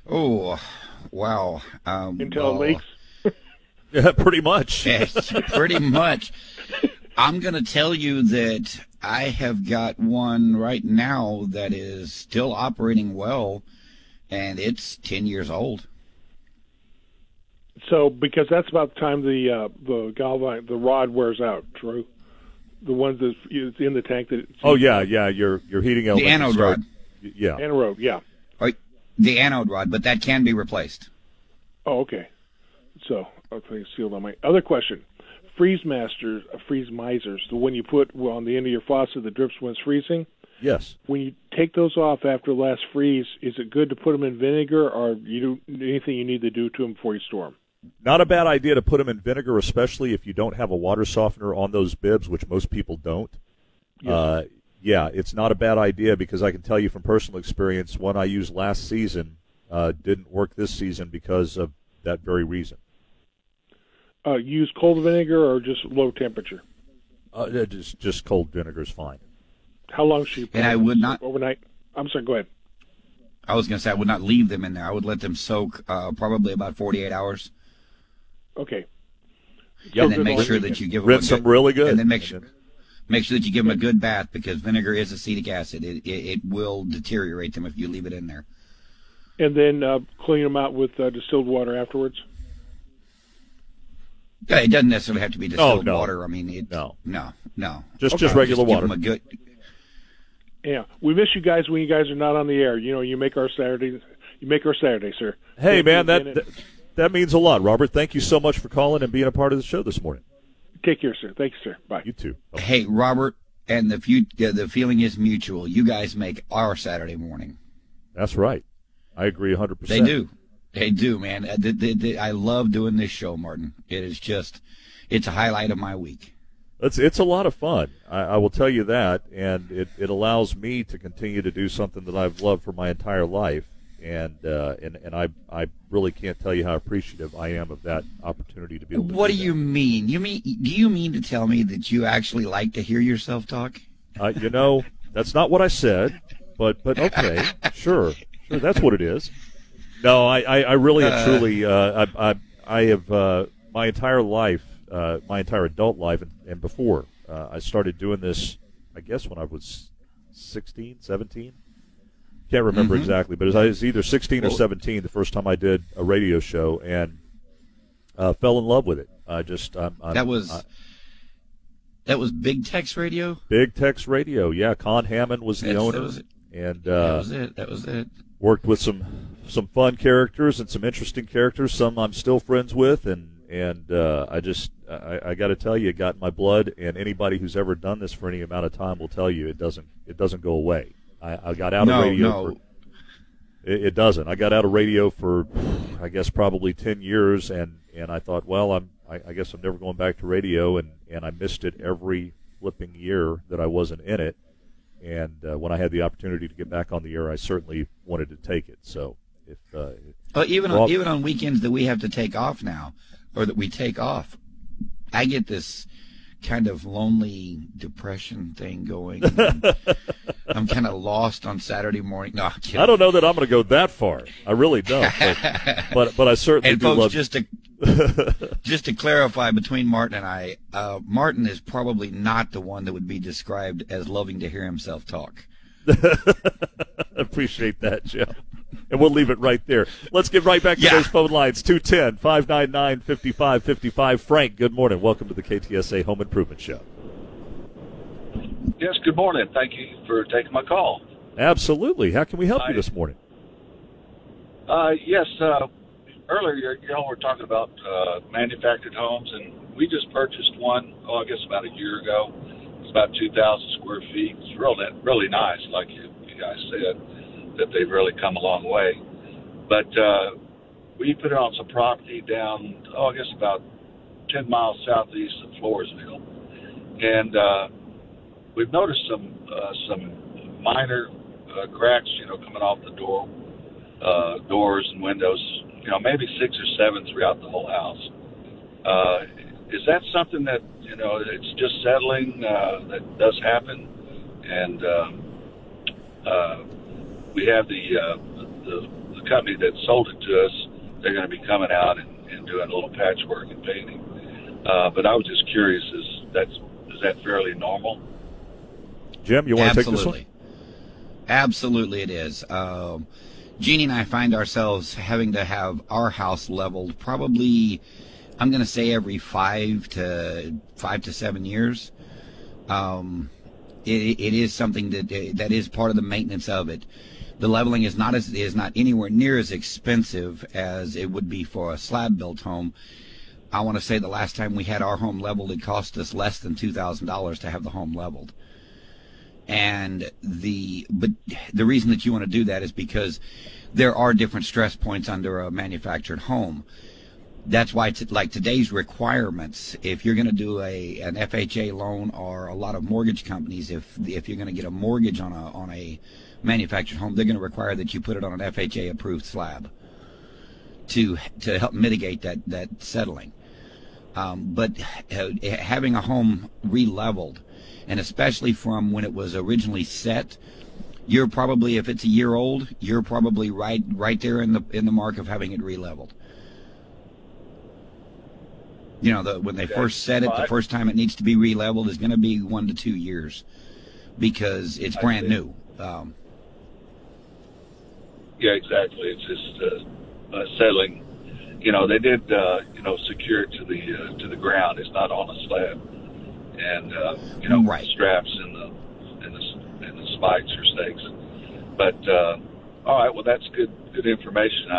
Oh, wow. Until leaks? Yeah, pretty much. Pretty much. I'm going to tell you that I have got one right now that is still operating well, and it's 10 years old. So, because that's about the time the rod wears out, true? The ones that's in the tank that... Oh, yeah, your heating element. The anode rod. Yeah. Anode, yeah. The anode rod, but that can be replaced. Oh, okay. So, okay, sealed on my... Other question. Freeze misers, the one you put on the end of your faucet that drips when it's freezing? Yes. When you take those off after the last freeze, is it good to put them in vinegar, or you do anything you need to do to them before you store them? Not a bad idea to put them in vinegar, especially if you don't have a water softener on those bibs, which most people don't. Yes. Yeah, it's not a bad idea, because I can tell you from personal experience, one I used last season didn't work this season because of that very reason. Use cold vinegar or just low temperature? Just cold vinegar is fine. How long should you put overnight? I'm sorry, go ahead. I was going to say I would not leave them in there. I would let them soak probably about 48 hours. Okay. Yep. And then make sure that you give them rinse them really good. And then make sure that you give them a good bath, because vinegar is acetic acid. It will deteriorate them if you leave it in there. And then clean them out with distilled water afterwards? Yeah, it doesn't necessarily have to be distilled water. I mean, no. Just regular water. Give them a good... Yeah, we miss you guys when you guys are not on the air. You know, you make our Saturday, sir. Hey, man, that means a lot, Robert. Thank you so much for calling and being a part of the show this morning. Take care, sir. Thank you, sir. Bye. You too. Bye. Hey, Robert, and the feeling is mutual. You guys make our Saturday morning. That's right. I agree 100%. They do, man. I love doing this show, Martin. It is just, it's a highlight of my week. It's a lot of fun. I will tell you that, and it allows me to continue to do something that I've loved for my entire life, and I really can't tell you how appreciative I am of that opportunity to be able to. What do you mean? Do you mean to tell me that you actually like to hear yourself talk? That's not what I said, but okay, sure, that's what it is. No, I really and truly I have my entire life. My entire adult life and before I started doing this, I guess when I was 16, 17. Can't remember exactly, but I was either 16 or 17 the first time I did a radio show, and fell in love with it. That was Big Tex Radio? Big Tex Radio, yeah. Con Hammond was the owner. That was it. And, that was it. Worked with some fun characters and some interesting characters, some I'm still friends with, and I got to tell you, it got in my blood, and anybody who's ever done this for any amount of time will tell you it doesn't go away. I got out of radio. It doesn't. I got out of radio for, I guess, probably 10 years, and I thought, well, I guess I'm never going back to radio, and I missed it every flipping year that I wasn't in it, and when I had the opportunity to get back on the air, I certainly wanted to take it. So even on weekends that we have to take off now. Or that we take off, I get this kind of lonely depression thing going. I'm kind of lost on Saturday morning. No, I'm kidding. I don't know that I'm going to go that far. I really don't. But I certainly do love it. And folks, just to clarify between Martin and I, Martin is probably not the one that would be described as loving to hear himself talk. Appreciate that, Jim. And we'll leave it right there. Let's get right back to those phone lines. 210-599-5555. Frank, good morning. Welcome to the KTSA Home Improvement Show. Yes, good morning. Thank you for taking my call. Absolutely. How can we help you this morning? Yes. Earlier, y'all were talking about manufactured homes, and we just purchased one, I guess about a year ago. It's about 2,000 square feet. It's really nice, like you guys said. That they've really come a long way, but we put it on some property down, I guess about 10 miles southeast of Floresville, and we've noticed some minor cracks, you know, coming off the door, doors and windows, you know, maybe 6 or 7 throughout the whole house. Is that something that, you know, it's just settling, that does happen? And we have the company that sold it to us. They're going to be coming out and doing a little patchwork and painting. But I was just curious, is that fairly normal? Jim, you want Absolutely. To take this one? Absolutely it is. Jeannie and I find ourselves having to have our house leveled probably, I'm going to say, every 5 to 7 years. It is something that is part of the maintenance of it. The leveling is not anywhere near as expensive as it would be for a slab-built home. I want to say the last time we had our home leveled, it cost us less than $2,000 to have the home leveled. And the reason that you want to do that is because there are different stress points under a manufactured home. That's why, like today's requirements, if you're going to do an FHA loan, or a lot of mortgage companies, if you're going to get a mortgage on a manufactured home, they're going to require that you put it on an FHA approved slab to help mitigate that settling. But having a home re-leveled, and especially from when it was originally set, you're probably, if it's a year old, you're probably right there in the mark of having it re-leveled. You know, when they first set it, the first time it needs to be re-leveled is going to be 1 to 2 years because it's brand new. Yeah, exactly. It's just settling. You know, they did secure it to the ground. It's not on a slab, and right. straps and the spikes or stakes. But all right, well, that's good information.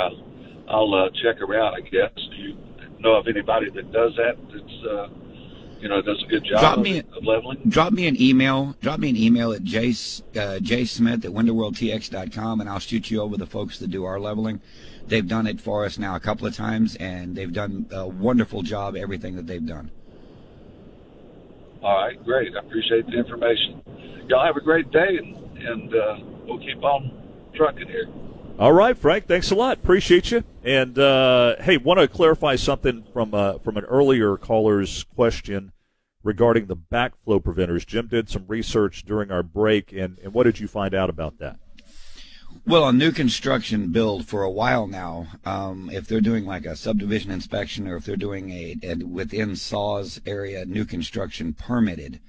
I'll check around, I guess. Do you know of anybody that does that? That's does a good job of leveling. Drop me an email. Drop me an email at Jace Smith at windowworldtx.com, and I'll shoot you over the folks that do our leveling. They've done it for us now a couple of times, and they've done a wonderful job, everything that they've done. All right, great. I appreciate the information. Y'all have a great day, and we'll keep on trucking here. All right, Frank, thanks a lot. Appreciate you. And, hey, want to clarify something from an earlier caller's question regarding the backflow preventers. Jim did some research during our break, and what did you find out about that? Well, on new construction build for a while now, if they're doing like a subdivision inspection, or if they're doing a within SAWS area new construction permitted,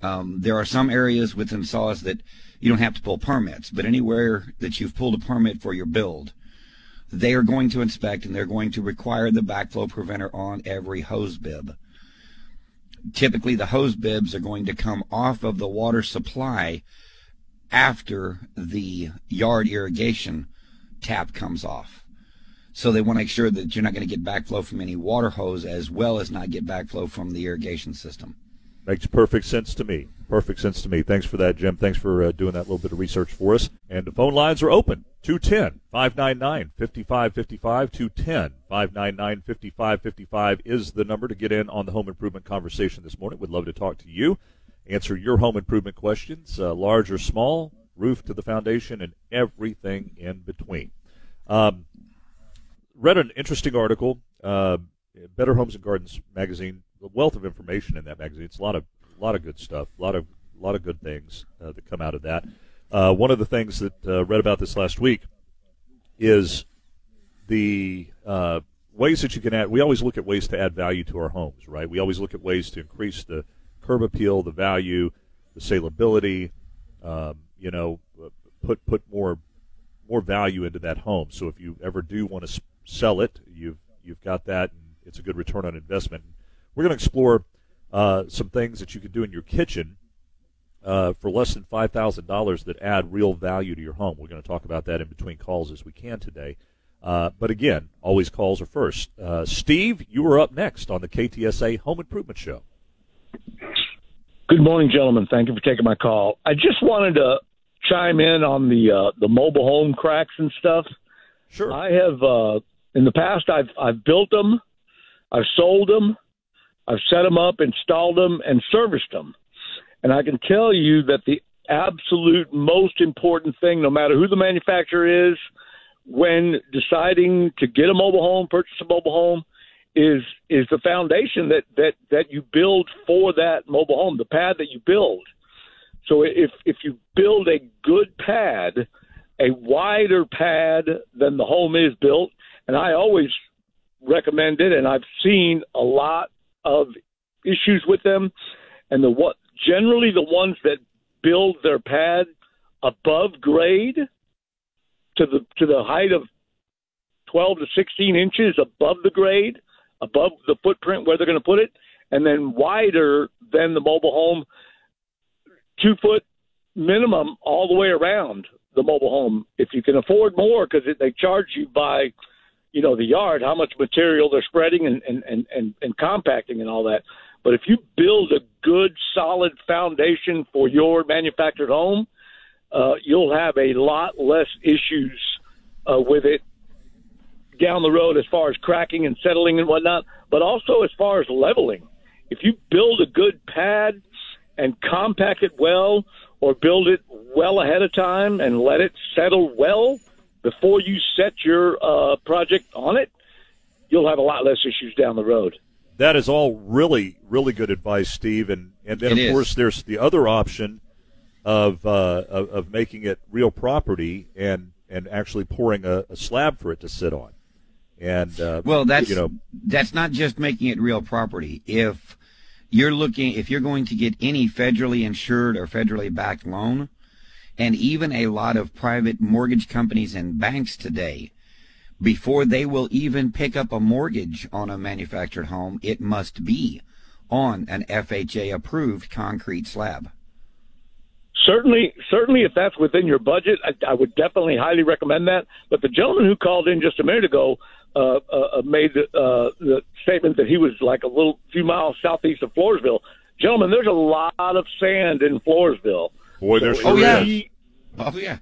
there are some areas within SAWS that you don't have to pull permits, but anywhere that you've pulled a permit for your build, they are going to inspect and they're going to require the backflow preventer on every hose bib. Typically, the hose bibs are going to come off of the water supply after the yard irrigation tap comes off. So they want to make sure that you're not going to get backflow from any water hose, as well as not get backflow from the irrigation system. Makes perfect sense to me. Perfect sense to me. Thanks for that, Jim. Thanks for doing that little bit of research for us. And the phone lines are open. 210-599-5555. 210-599-5555 is the number to get in on the home improvement conversation this morning. We'd love to talk to you. Answer your home improvement questions, large or small, roof to the foundation, and everything in between. Read an interesting article, Better Homes and Gardens magazine. A wealth of information in that magazine. It's a lot of good stuff. A lot of good things that come out of that. One of the things that read about this last week is the ways that you can add. We always look at ways to add value to our homes, right? We always look at ways to increase the curb appeal, the value, the saleability. Put more value into that home. So if you ever do want to sell it, you've got that. And it's a good return on investment. We're going to explore some things that you can do in your kitchen for less than $5,000 that add real value to your home. We're going to talk about that in between calls as we can today. But again, always calls are first. Steve, you are up next on the KTSA Home Improvement Show. Good morning, gentlemen. Thank you for taking my call. I just wanted to chime in on the mobile home cracks and stuff. Sure. I have in the past I've built them, I've sold them, I've set them up, installed them, and serviced them. And I can tell you that the absolute most important thing, no matter who the manufacturer is, when deciding to get a mobile home, purchase a mobile home, is the foundation that you build for that mobile home, the pad that you build. So if you build a good pad, a wider pad than the home is built, and I always recommend it, and I've seen a lot of issues with them, and generally the ones that build their pad above grade to the height of 12 to 16 inches above the grade, above the footprint where they're going to put it, and then wider than the mobile home, 2 foot minimum all the way around the mobile home. If you can afford more, because they charge you by, you know, the yard, how much material they're spreading and compacting and all that. But if you build a good, solid foundation for your manufactured home, you'll have a lot less issues with it down the road as far as cracking and settling and whatnot, but also as far as leveling. If you build a good pad and compact it well, or build it well ahead of time and let it settle well before you set your project on it, you'll have a lot less issues down the road. That is all really, really good advice, Steve. And then, of course, there's the other option of making it real property and actually pouring a slab for it to sit on. And well, that's, you know, that's not just making it real property. If you're going to get any federally insured or federally backed loan, and even a lot of private mortgage companies and banks today, before they will even pick up a mortgage on a manufactured home, it must be on an FHA-approved concrete slab. Certainly, if that's within your budget, I would definitely highly recommend that. But the gentleman who called in just a minute ago made the statement that he was like a few miles southeast of Floresville. Gentlemen, there's a lot of sand in Floresville. Boy, there's Oh, yeah.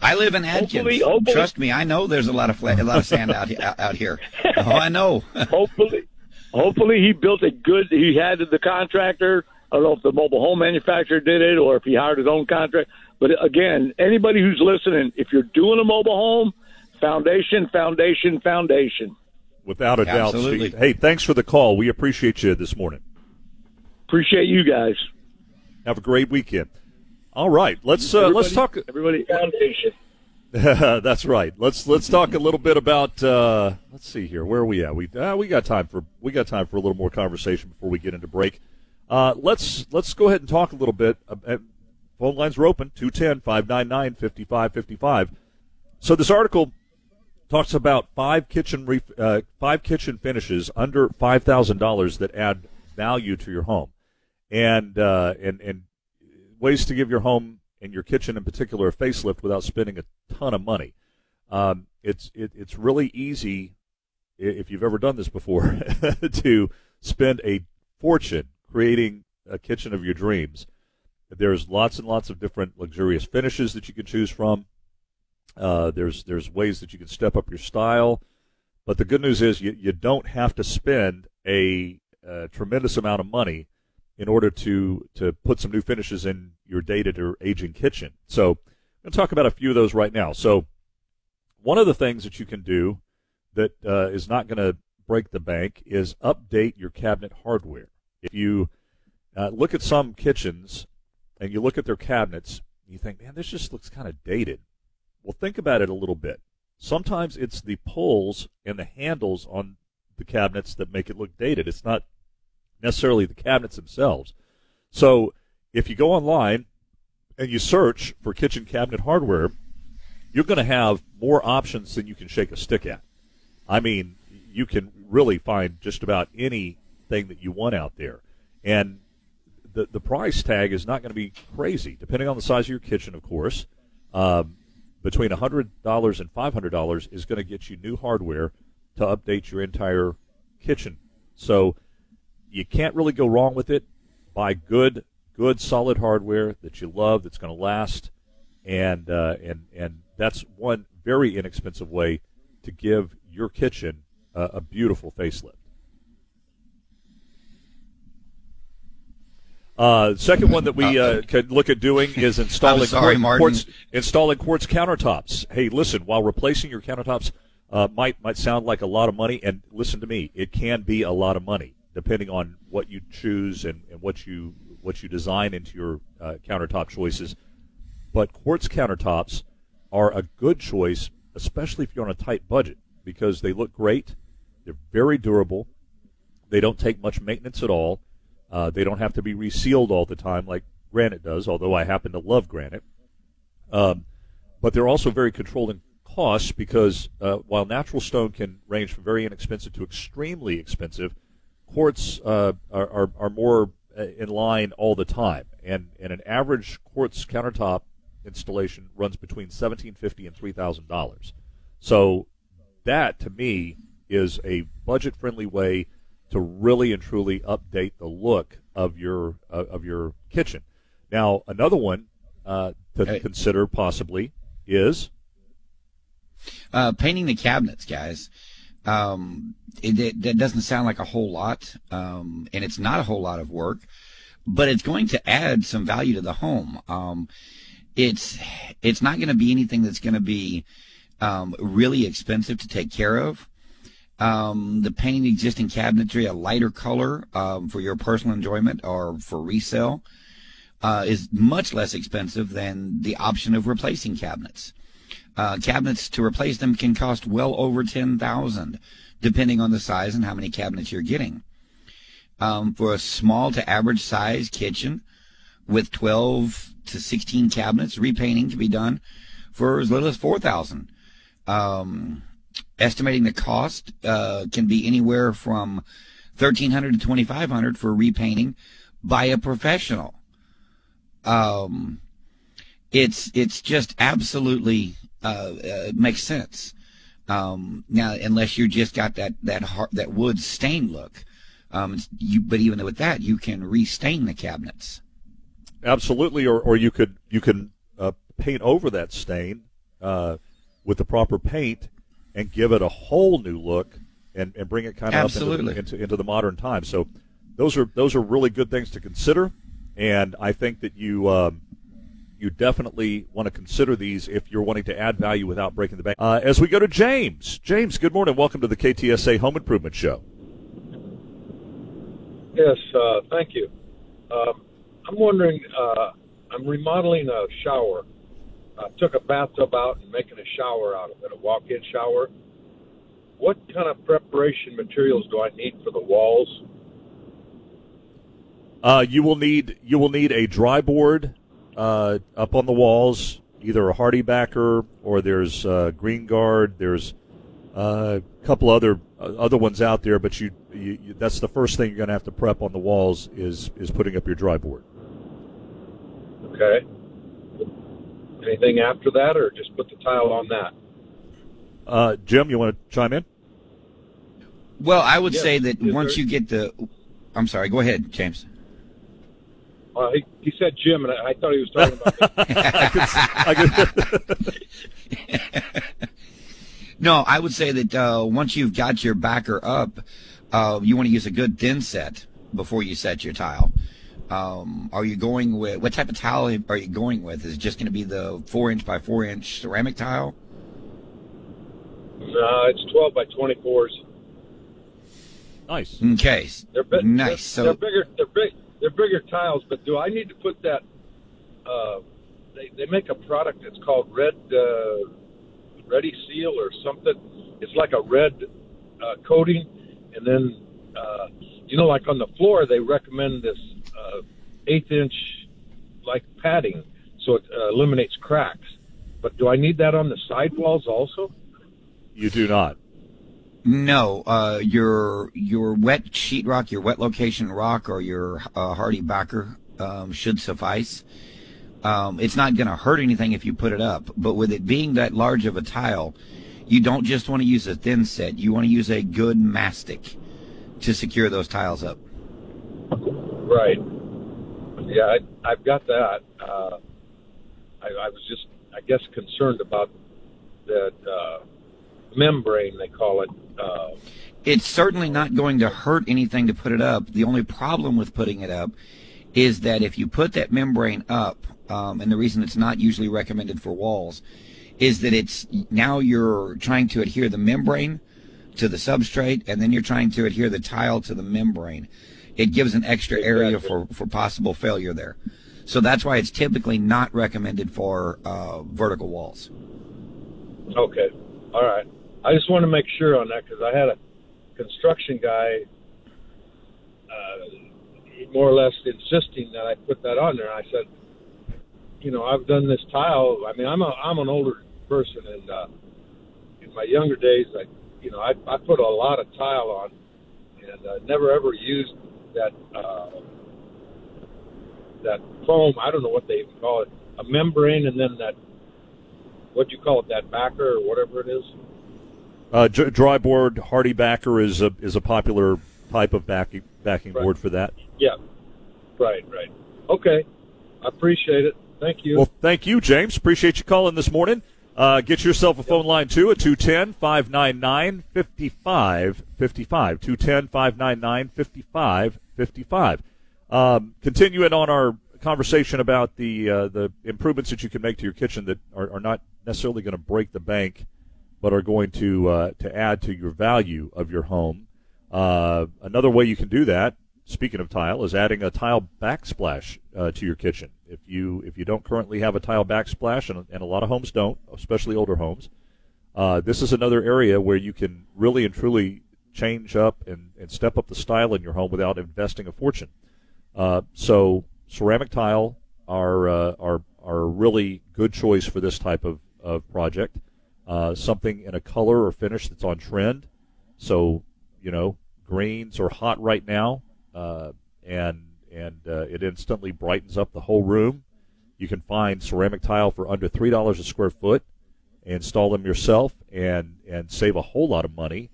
I live in Adkins. Hopefully. Trust me, I know there's a lot of sand out here. Oh, I know. Hopefully, he built a good. He had the contractor. I don't know if the mobile home manufacturer did it or if he hired his own contractor. But again, anybody who's listening, if you're doing a mobile home, foundation. Without a doubt, Steve. Hey, thanks for the call. We appreciate you this morning. Appreciate you guys. Have a great weekend. All right, let's talk. Everybody, foundation. That's right. Let's talk a little bit about. Let's see here. Where are we at? We got time for a little more conversation before we get into break. Let's go ahead and talk a little bit. Phone lines are open 210-599-5555. So this article talks about five kitchen finishes under $5,000 that add value to your home, and ways to give your home and your kitchen in particular a facelift without spending a ton of money. It's really easy, if you've ever done this before, to spend a fortune creating a kitchen of your dreams. There's lots and lots of different luxurious finishes that you can choose from. There's ways that you can step up your style. But the good news is you don't have to spend a tremendous amount of money in order to put some new finishes in your dated or aging kitchen. So I'm going to talk about a few of those right now. So one of the things that you can do that is not going to break the bank is update your cabinet hardware. If you look at some kitchens and you look at their cabinets, you think, man, this just looks kind of dated. Well, think about it a little bit. Sometimes it's the pulls and the handles on the cabinets that make it look dated. It's not necessarily the cabinets themselves. So if you go online and you search for kitchen cabinet hardware, you're going to have more options than you can shake a stick at. I mean, you can really find just about anything that you want out there. And the price tag is not going to be crazy, depending on the size of your kitchen, of course. Between $100 and $500 is going to get you new hardware to update your entire kitchen. So you can't really go wrong with it. Buy good, solid hardware that you love, that's going to last, and that's one very inexpensive way to give your kitchen a beautiful facelift. Second one that we could look at doing is installing quartz countertops. Hey, listen, while replacing your countertops might sound like a lot of money, and listen to me, it can be a lot of money depending on what you choose and what you design into your countertop choices. But quartz countertops are a good choice, especially if you're on a tight budget, because they look great, they're very durable, they don't take much maintenance at all. They don't have to be resealed all the time like granite does, although I happen to love granite. But they're also very controlled in costs because while natural stone can range from very inexpensive to extremely expensive, quartz are more in line all the time. And an average quartz countertop installation runs between $1,750 and $3,000. So that, to me, is a budget-friendly way to really and truly update the look of your kitchen. Now, another one to consider possibly is painting the cabinets, guys. That doesn't sound like a whole lot, and it's not a whole lot of work, but it's going to add some value to the home. It's not going to be anything that's going to be really expensive to take care of. The painting existing cabinetry a lighter color for your personal enjoyment or for resale is much less expensive than the option of replacing cabinets. Cabinets to replace them can cost well over $10,000, depending on the size and how many cabinets you're getting. For a small to average size kitchen with 12 to 16 cabinets, repainting can be done for as little as $4,000. Estimating the cost can be anywhere from $1,300 to $2,500 for repainting by a professional. It's just absolutely makes sense. Now, unless you just got that wood stain look, but even with that, you can restain the cabinets. Absolutely, or you can paint over that stain with the proper paint and give it a whole new look and bring it kind of up into the modern time. So those are really good things to consider, and I think that you definitely want to consider these if you're wanting to add value without breaking the bank. As we go to James. James, good morning. Welcome to the KTSA Home Improvement Show. Yes, thank you. I'm wondering, I'm remodeling a shower. I took a bathtub out and making a shower out of it, a walk-in shower. What kind of preparation materials do I need for the walls? You will need a dry board up on the walls, either a Hardy backer or there's Green Guard. There's a couple other ones out there, but you that's the first thing you're going to have to prep on the walls is putting up your dry board. Okay. Anything after that, or just put the tile on that? Jim, you want to chime in? Well, I would say that once you get the... I'm sorry, go ahead, James. He said Jim, and I thought he was talking about me. No, I would say that once you've got your backer up, you want to use a good thin set before you set your tile. Are you going with what type of tile are you going with? Is it just going to be the 4-inch by 4-inch ceramic tile? No, it's 12 by 24s. Nice. Okay. Nice. They're bigger. They're bigger tiles. But do I need to put that? They make a product that's called Ready Seal or something. It's like a red coating, and then like on the floor, they recommend this 1/8-inch like padding, so it eliminates cracks. But do I need that on the side walls also? You do not. No, your wet sheetrock, your wet location rock, or your Hardy backer should suffice. It's not going to hurt anything if you put it up. But with it being that large of a tile, you don't just want to use a thin set. You want to use a good mastic to secure those tiles up. Right. Yeah, I've got that. I was just, I guess, concerned about that membrane, they call it. It's certainly not going to hurt anything to put it up. The only problem with putting it up is that if you put that membrane up, and the reason it's not usually recommended for walls is that it's now you're trying to adhere the membrane to the substrate, and then you're trying to adhere the tile to the membrane. It gives an extra area for possible failure there. So that's why it's typically not recommended for vertical walls. Okay. All right. I just want to make sure on that because I had a construction guy more or less insisting that I put that on there. I said, you know, I've done this tile. I mean, I'm an older person, and in my younger days, I put a lot of tile on, and I never ever used that foam. I don't know what they even call it, a membrane, and then that, what do you call it, that backer or whatever it is. Dry board Hardy backer is a popular type of backing right. board for that. Yeah, right. Okay, I appreciate it. Thank you. Well, thank you, James. Appreciate you calling this morning. Get yourself a phone line, too, at 210-599-5555. 210-599-5555. Continuing on our conversation about the improvements that you can make to your kitchen that are not necessarily going to break the bank but are going to add to your value of your home. Another way you can do that, speaking of tile, is adding a tile backsplash to your kitchen. If you don't currently have a tile backsplash, and a lot of homes don't, especially older homes, this is another area where you can really and truly change up and step up the style in your home without investing a fortune. So ceramic tile are a really good choice for this type of project. Something in a color or finish that's on trend. So, you know, greens are hot right now, and it instantly brightens up the whole room. You can find ceramic tile for under $3 a square foot, install them yourself, and save a whole lot of money.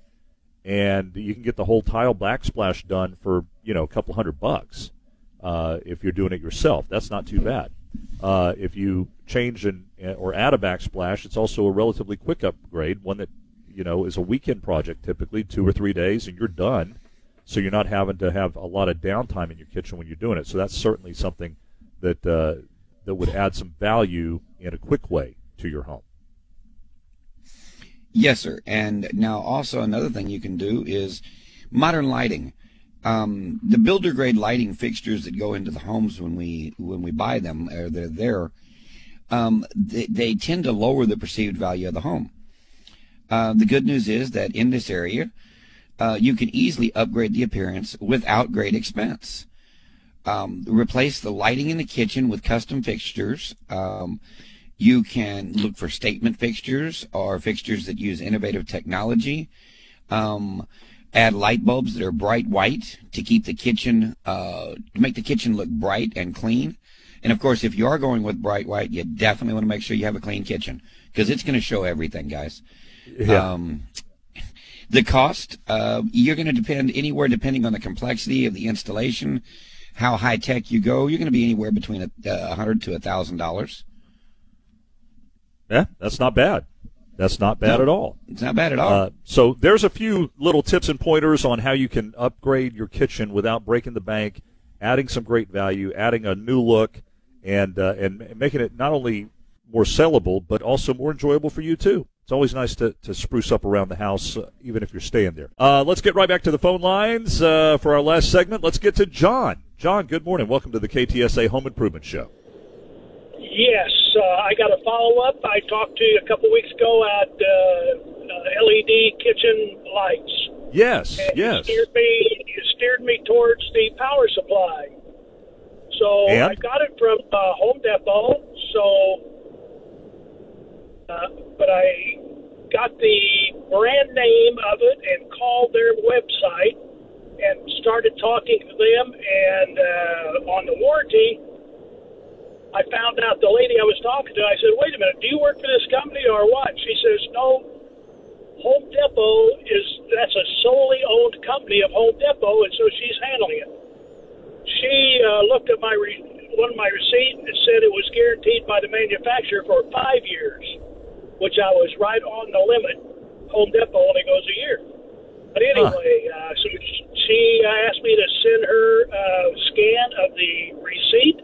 And you can get the whole tile backsplash done for, you know, a couple $100 if you're doing it yourself. That's not too bad. If you change or add a backsplash, it's also a relatively quick upgrade, one that, you know, is a weekend project, typically 2 or 3 days, and you're done. So you're not having to have a lot of downtime in your kitchen when you're doing it. So that's certainly something that that would add some value in a quick way to your home. Yes, sir. And now also another thing you can do is modern lighting. The builder grade lighting fixtures that go into the homes when we buy them, or they're there, they tend to lower the perceived value of the home. The good news is that in this area, you can easily upgrade the appearance without great expense. Replace the lighting in the kitchen with custom fixtures. You can look for statement fixtures or fixtures that use innovative technology. Add light bulbs that are bright white to keep the kitchen, to make the kitchen look bright and clean. And of course, if you are going with bright white, you definitely want to make sure you have a clean kitchen because it's going to show everything, guys. Yeah. The cost, you're going to depend anywhere depending on the complexity of the installation, how high tech you go. You're going to be anywhere between $100 to $1,000. Yeah, that's not bad. That's not bad at all. It's not bad at all. So there's a few little tips and pointers on how you can upgrade your kitchen without breaking the bank, adding some great value, adding a new look, and making it not only more sellable but also more enjoyable for you too. It's always nice to spruce up around the house, even if you're staying there. Let's get right back to the phone lines for our last segment. Let's get to John. John, good morning. Welcome to the KTSA Home Improvement Show. Yes, I got a follow-up. I talked to you a couple weeks ago at LED kitchen lights. Yes, and yes. You steered me towards the power supply. So and? I got it from Home Depot. So, but I got the brand name of it and called their website and started talking to them. And on the warranty, I found out the lady I was talking to, I said, wait a minute, do you work for this company or what? She says, no, Home Depot that's a solely owned company of Home Depot, and so she's handling it. She looked at one of my receipts and said it was guaranteed by the manufacturer for 5 years, which I was right on the limit. Home Depot only goes a year. But anyway, so she she asked me to send her a scan of the receipt,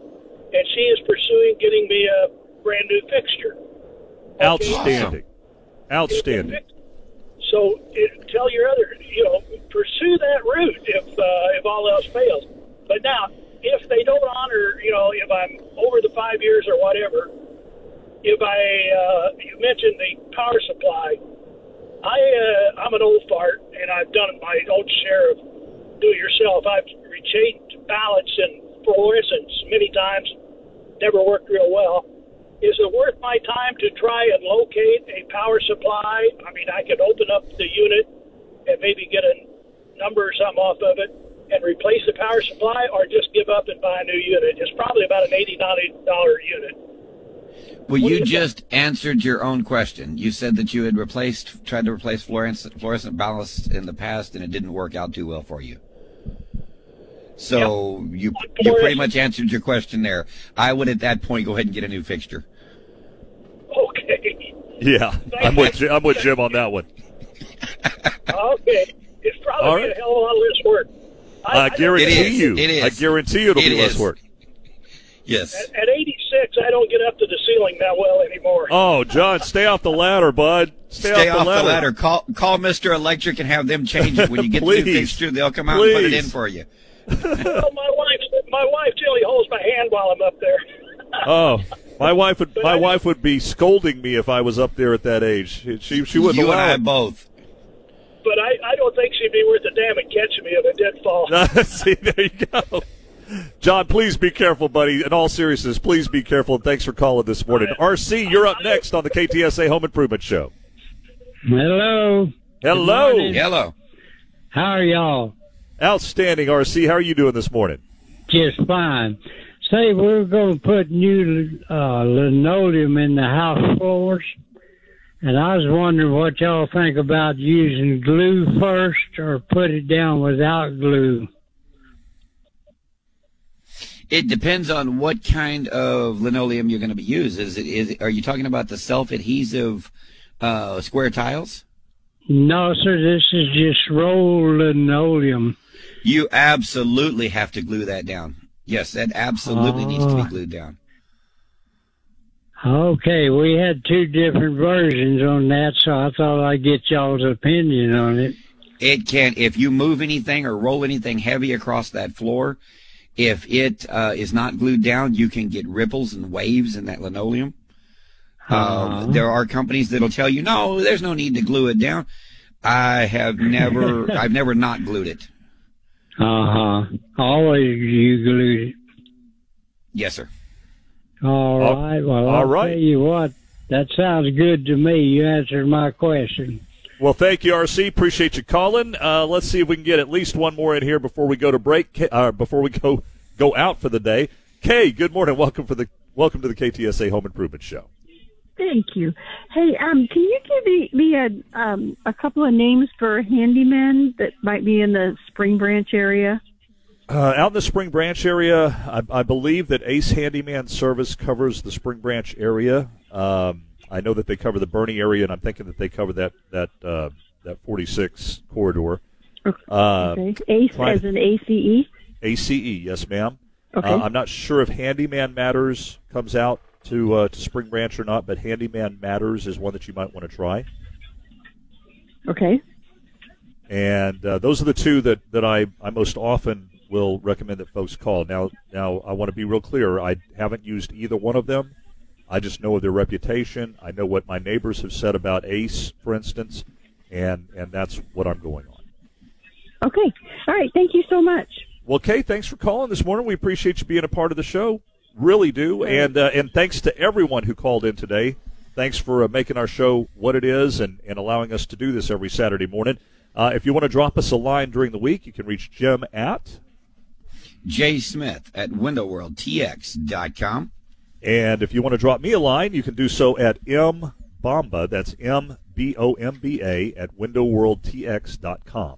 and she is pursuing getting me a brand new fixture. Outstanding. Awesome. Outstanding. So tell your other, pursue that route if all else fails. But now, if they don't honor, if I'm over the 5 years or whatever, if you mentioned the power supply, I'm an old fart, and I've done my own share of do-it-yourself. I've rechanged ballots and fluorescents many times, never worked real well. Is it worth my time to try and locate a power supply? I mean, I could open up the unit and maybe get a number or something off of it and replace the power supply, or just give up and buy a new unit? It's probably about an $80, $90 unit. Well, you just answered your own question. You said that you had tried to replace fluorescent ballasts in the past, and it didn't work out too well for you. So you pretty much answered your question there. I would at that point go ahead and get a new fixture. Okay. Yeah, I'm with Jim on that one. Okay, it's probably a hell of a lot less work. I guarantee you it'll be less work. Yes. At 86, I don't get up to the ceiling that well anymore. Oh, John, stay off the ladder, bud. Stay off the ladder. Call Mr. Electric and have them change it. When you get the new fixture, they'll come out and put it in for you. Well, my wife generally holds my hand while I'm up there. Oh, my wife would be scolding me if I was up there at that age. She wouldn't allow it. You and I both. But I don't think she'd be worth a damn at catching me if I did fall. See, there you go. John, please be careful, buddy. In all seriousness, please be careful, and thanks for calling this morning. RC, you're up next on the KTSA Home Improvement Show. Hello. How are y'all? Outstanding, RC. How are you doing this morning? Just fine. Say, we're going to put new linoleum in the house floors, and I was wondering what y'all think about using glue first or put it down without glue. It depends on what kind of linoleum you're going to be using. Are you talking about the self-adhesive square tiles? No, sir. This is just rolled linoleum. You absolutely have to glue that down. Yes, that absolutely needs to be glued down. Okay, we had two different versions on that, so I thought I'd get y'all's opinion on it. It can. If you move anything or roll anything heavy across that floor, if it is not glued down, you can get ripples and waves in that linoleum. There are companies that'll tell you, no, there's no need to glue it down. I've never not glued it. Always you glued it. Yes, sir. All right. Well, I'll tell you what, that sounds good to me. You answered my question. Well, thank you, RC. Appreciate you calling. Let's see if we can get at least one more in here before we go to break. Before we go out for the day. Kay, good morning. Welcome to the KTSA Home Improvement Show. Thank you. Hey, can you give me a couple of names for handymen that might be in the Spring Branch area? Out in the Spring Branch area, I believe that Ace Handyman Service covers the Spring Branch area. I know that they cover the Bernie area, and I'm thinking that they cover that 46 corridor. Okay. Ace as in ACE? ACE, yes, ma'am. Okay. I'm not sure if Handyman Matters comes out to Spring Branch or not, but Handyman Matters is one that you might want to try. Okay. And those are the two that I most often will recommend that folks call. Now I want to be real clear. I haven't used either one of them. I just know of their reputation. I know what my neighbors have said about Ace, for instance, and that's what I'm going on. Okay. All right. Thank you so much. Well, Kay, thanks for calling this morning. We appreciate you being a part of the show. Really do. And thanks to everyone who called in today. Thanks for making our show what it is and allowing us to do this every Saturday morning. If you want to drop us a line during the week, you can reach Jim at Jace Smith at windowworldtx.com. And if you want to drop me a line, you can do so at M Bamba. That's MBOMBA at windowworldtx.com.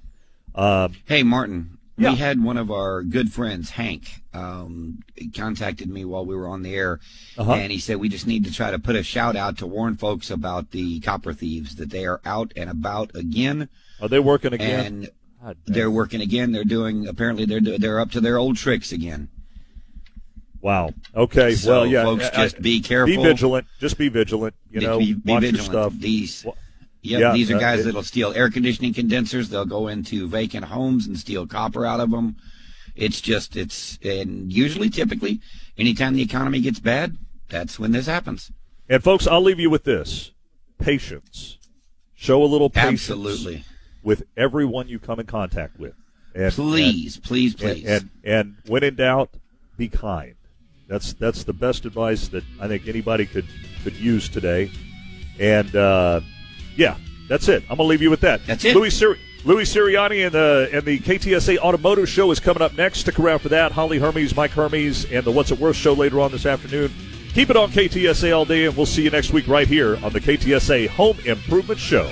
Hey, Martin, we had one of our good friends, Hank, contacted me while we were on the air, and he said we just need to try to put a shout-out to warn folks about the copper thieves, that they are out and about again. Are they working again? And They're working again. They're doing, apparently they're up to their old tricks again. Wow. Okay. So, well, yeah. Folks, just be careful. Be vigilant. Just be vigilant. You know, watch your stuff. These are guys that'll steal air conditioning condensers. They'll go into vacant homes and steal copper out of them. And usually, typically, anytime the economy gets bad, that's when this happens. And folks, I'll leave you with this: patience. Show a little patience. Absolutely. With everyone you come in contact with. And, please. And when in doubt, be kind. That's the best advice that I think anybody could use today. And that's it. I'm gonna leave you with that. That's it. Louis Sirianni and the KTSA Automotive Show is coming up next. Stick around for that. Holly Hermes, Mike Hermes, and the What's It Worth show later on this afternoon. Keep it on KTSA all day, and we'll see you next week right here on the KTSA Home Improvement Show.